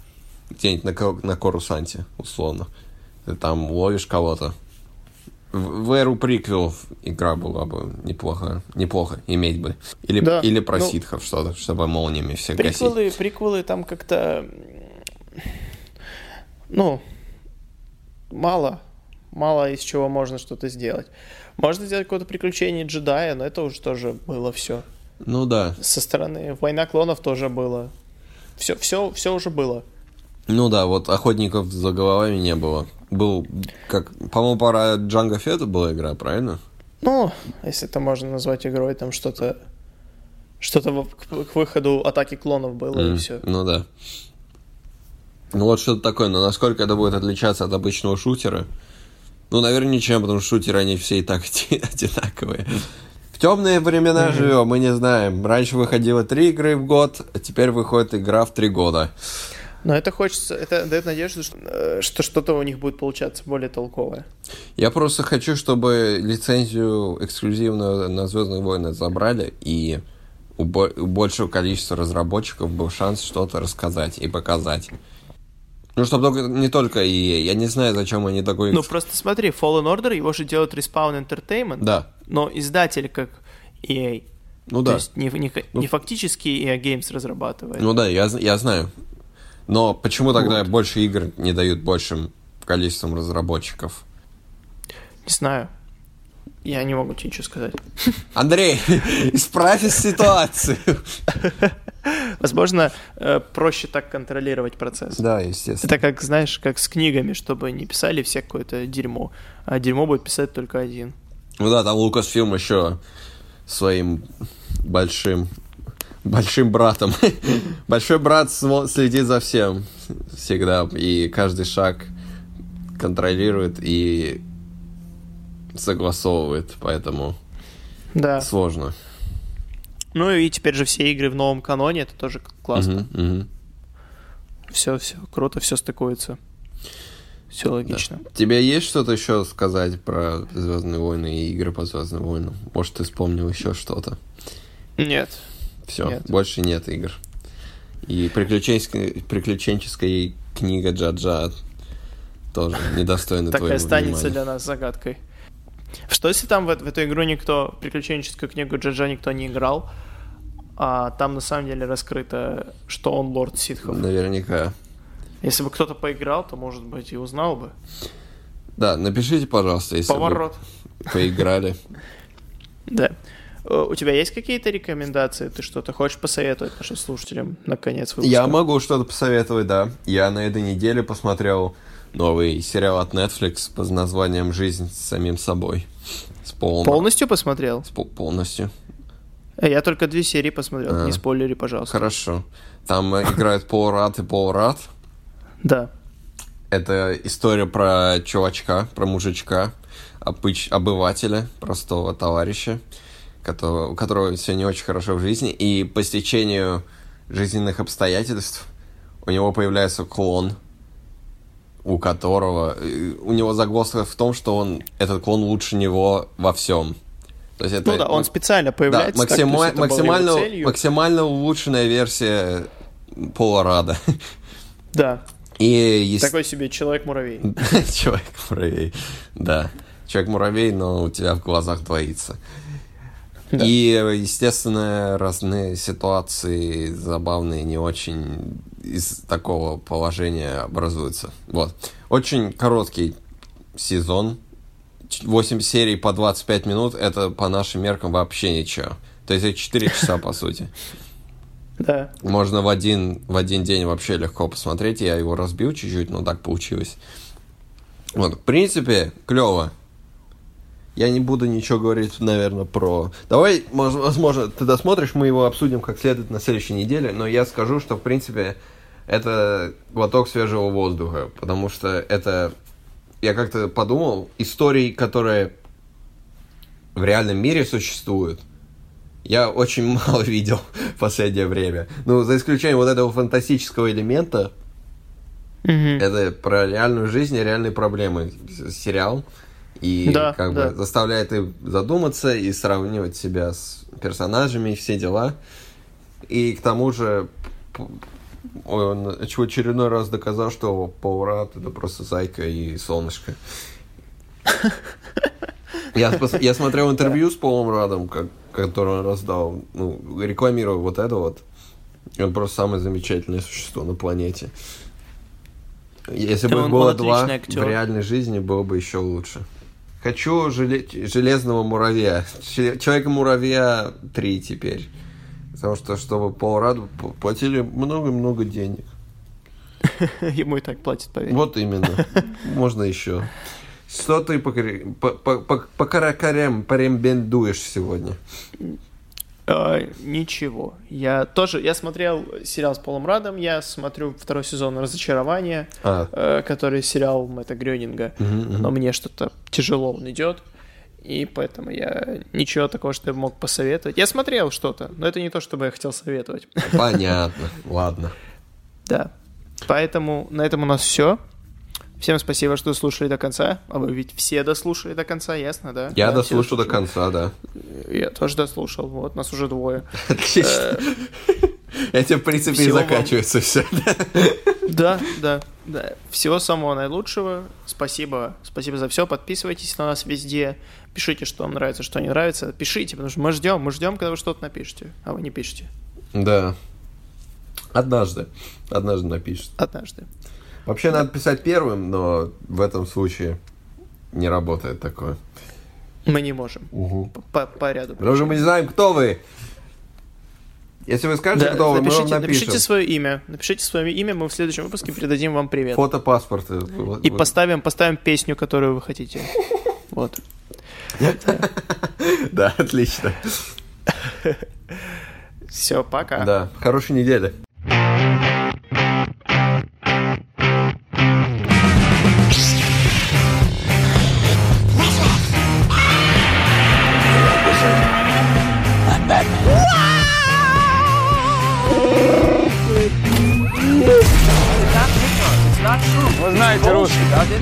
где-нибудь на, на Корусанте, условно. Ты там ловишь кого-то. В, в эру приквелов игра была бы неплохо, неплохо иметь бы. Или, да, или про ну, ситхов что-то, чтобы молниями все приквелы, гасить. Приквелы там как-то... Ну... Мало. Мало из чего можно что-то сделать. Можно сделать какое-то приключение джедая, но это уже тоже было все. Ну да. Со стороны «Война клонов» тоже было. Все, все, все уже было. Ну да, вот «Охотников за головами» не было. Был, как, по-моему, пора Джанго Фетта была игра, правильно? Ну, если это можно назвать игрой, там что-то... Что-то к выходу «Атаки клонов» было, mm, и все. Ну да. Ну вот что-то такое, но насколько это будет отличаться от обычного шутера? Ну, наверное, ничем, потому что шутеры, они все и так одинаковые. В темные времена mm-hmm. живем, мы не знаем. Раньше выходило три игры в год, а теперь выходит игра в три года. Но это хочется, это дает надежду, что, что что-то у них будет получаться более толковое. Я просто хочу, чтобы лицензию эксклюзивную на «Звездные войны» забрали, и у, бо- у большего количества разработчиков был шанс что-то рассказать и показать. Ну, чтобы не только и я не знаю, зачем они такой... Ну, просто смотри, Fallen Order, его же делают Respawn Entertainment, да. Но издатель как и эй. Ну, да. То есть не, не, ну, не фактически и эй Games разрабатывает. Ну да, я, я знаю. Но почему тогда вот. Больше игр не дают большим количеством разработчиков? Не знаю. Я не могу тебе ничего сказать. Андрей, исправь ситуацию. Возможно, проще так контролировать процесс. Да, естественно. Это как, знаешь, как с книгами, чтобы не писали все какое-то дерьмо, а дерьмо будет писать только один. Ну да, там Лукасфильм еще своим большим большим братом. Большой брат следит за всем всегда, и каждый шаг контролирует и согласовывает, поэтому да. Сложно. Ну и теперь же все игры в новом каноне, это тоже классно. Угу, угу. Все, все круто, все стыкуется. Все логично. Да. Тебе есть что-то еще сказать про «Звездные войны» и игры по «Звездным войнам»? Может, ты вспомнил еще что-то? Нет. Все, нет. Больше нет игр. И приключенческая, приключенческая книга Джа-Джа тоже недостойна твоего внимания. Так и останется для нас загадкой. Что если там в, в эту игру никто, приключенческую книгу Джа-Джа никто не играл, а там на самом деле раскрыто, что он лорд ситхов? Наверняка. Если бы кто-то поиграл, то, может быть, и узнал бы. Да, напишите, пожалуйста, если Поворот. Вы поиграли. Да. У тебя есть какие-то рекомендации? Ты что-то хочешь посоветовать нашим слушателям на конец выпуска? Я могу что-то посоветовать, да. Я на этой неделе посмотрел новый сериал от Netflix под названием «Жизнь с самим собой». С полным... Полностью посмотрел? С пол- полностью. Я только две серии посмотрел, а. Не спойлери, пожалуйста. Хорошо. Там играют Пол Радд и Пол Радд. Да. Это история про чувачка, про мужичка, обыч... обывателя, простого товарища, у которого все не очень хорошо в жизни, и по стечению жизненных обстоятельств у него появляется клон, у которого... У него загвоздка в том, что он, этот клон лучше него во всем. То есть это, ну да, он специально появляется. Да, максима- так, максимально, максимально улучшенная версия Пола Радда. Да. И есть... Такой себе Человек-муравей. Человек-муравей, да. Человек-муравей, но у тебя в глазах двоится. Да. И, естественно, разные ситуации забавные, не очень из такого положения образуются. Вот. Очень короткий сезон. восемь серий по двадцать пять минут. Это по нашим меркам вообще ничего. То есть это четыре часа, по сути. Да. Можно в один, в один день вообще легко посмотреть. Я его разбил чуть-чуть, но так получилось. Вот. В принципе, клево. Я не буду ничего говорить, наверное, про... Давай, возможно, ты досмотришь, мы его обсудим как следует на следующей неделе, но я скажу, что, в принципе, это глоток свежего воздуха, потому что это... Я как-то подумал, истории, которые в реальном мире существуют, я очень мало видел в последнее время. Ну, за исключением вот этого фантастического элемента, mm-hmm. это про реальную жизнь и реальные проблемы. Сериал. И да, как да. бы заставляет их задуматься и сравнивать себя с персонажами и все дела. И к тому же он очередной раз доказал, что Пол Радд это просто зайка и солнышко. Я, я смотрел интервью с Полом Раддом, как, которое он раздал, ну, рекламируя вот это вот. Он просто самое замечательное существо на планете. Если бы их было два, актер. В реальной жизни было бы еще лучше. Хочу желе- железного муравья. Человека-муравья три теперь. Потому что, чтобы Пол Радду платили много-много денег. Ему и так платят, поверь. Вот именно. Можно еще. Что ты по каракарям порекомендуешь сегодня? Ничего. Я тоже... Я смотрел сериал с Полом Раддом, я смотрю второй сезон «Разочарование», а. который сериал Мэтта Грёнинга, угу, но угу. мне что-то тяжело он идет, и поэтому я ничего такого, что я мог посоветовать. Я смотрел что-то, но это не то, что бы я хотел советовать. Понятно, ладно. Да. Поэтому на этом у нас все. Всем спасибо, что слушали до конца. А вы ведь все дослушали до конца, ясно, да? Я да, дослушал до конца, да. Я тоже дослушал. Вот, нас уже двое. Отлично. Этим, в принципе, и заканчивается все. Да, да, да. Всего самого наилучшего. Спасибо. Спасибо за все. Подписывайтесь на нас везде. Пишите, что вам нравится, что не нравится. Пишите, потому что мы ждем, мы ждем, когда вы что-то напишете, а вы не пишете. Да. Однажды. Однажды напишет. Однажды. Вообще, да, надо писать первым, но в этом случае не работает такое. Мы не можем. Угу. По, по ряду. Потому что мы не знаем, кто вы. Если вы скажете, да, кто вы, напишите, мы вам напишем. Напишите свое имя. Напишите свое имя, мы в следующем выпуске передадим вам привет. Фото паспорта. И поставим, поставим песню, которую вы хотите. Вот. Да, отлично. Все, пока. Да, хорошей недели. Вы знаете русский?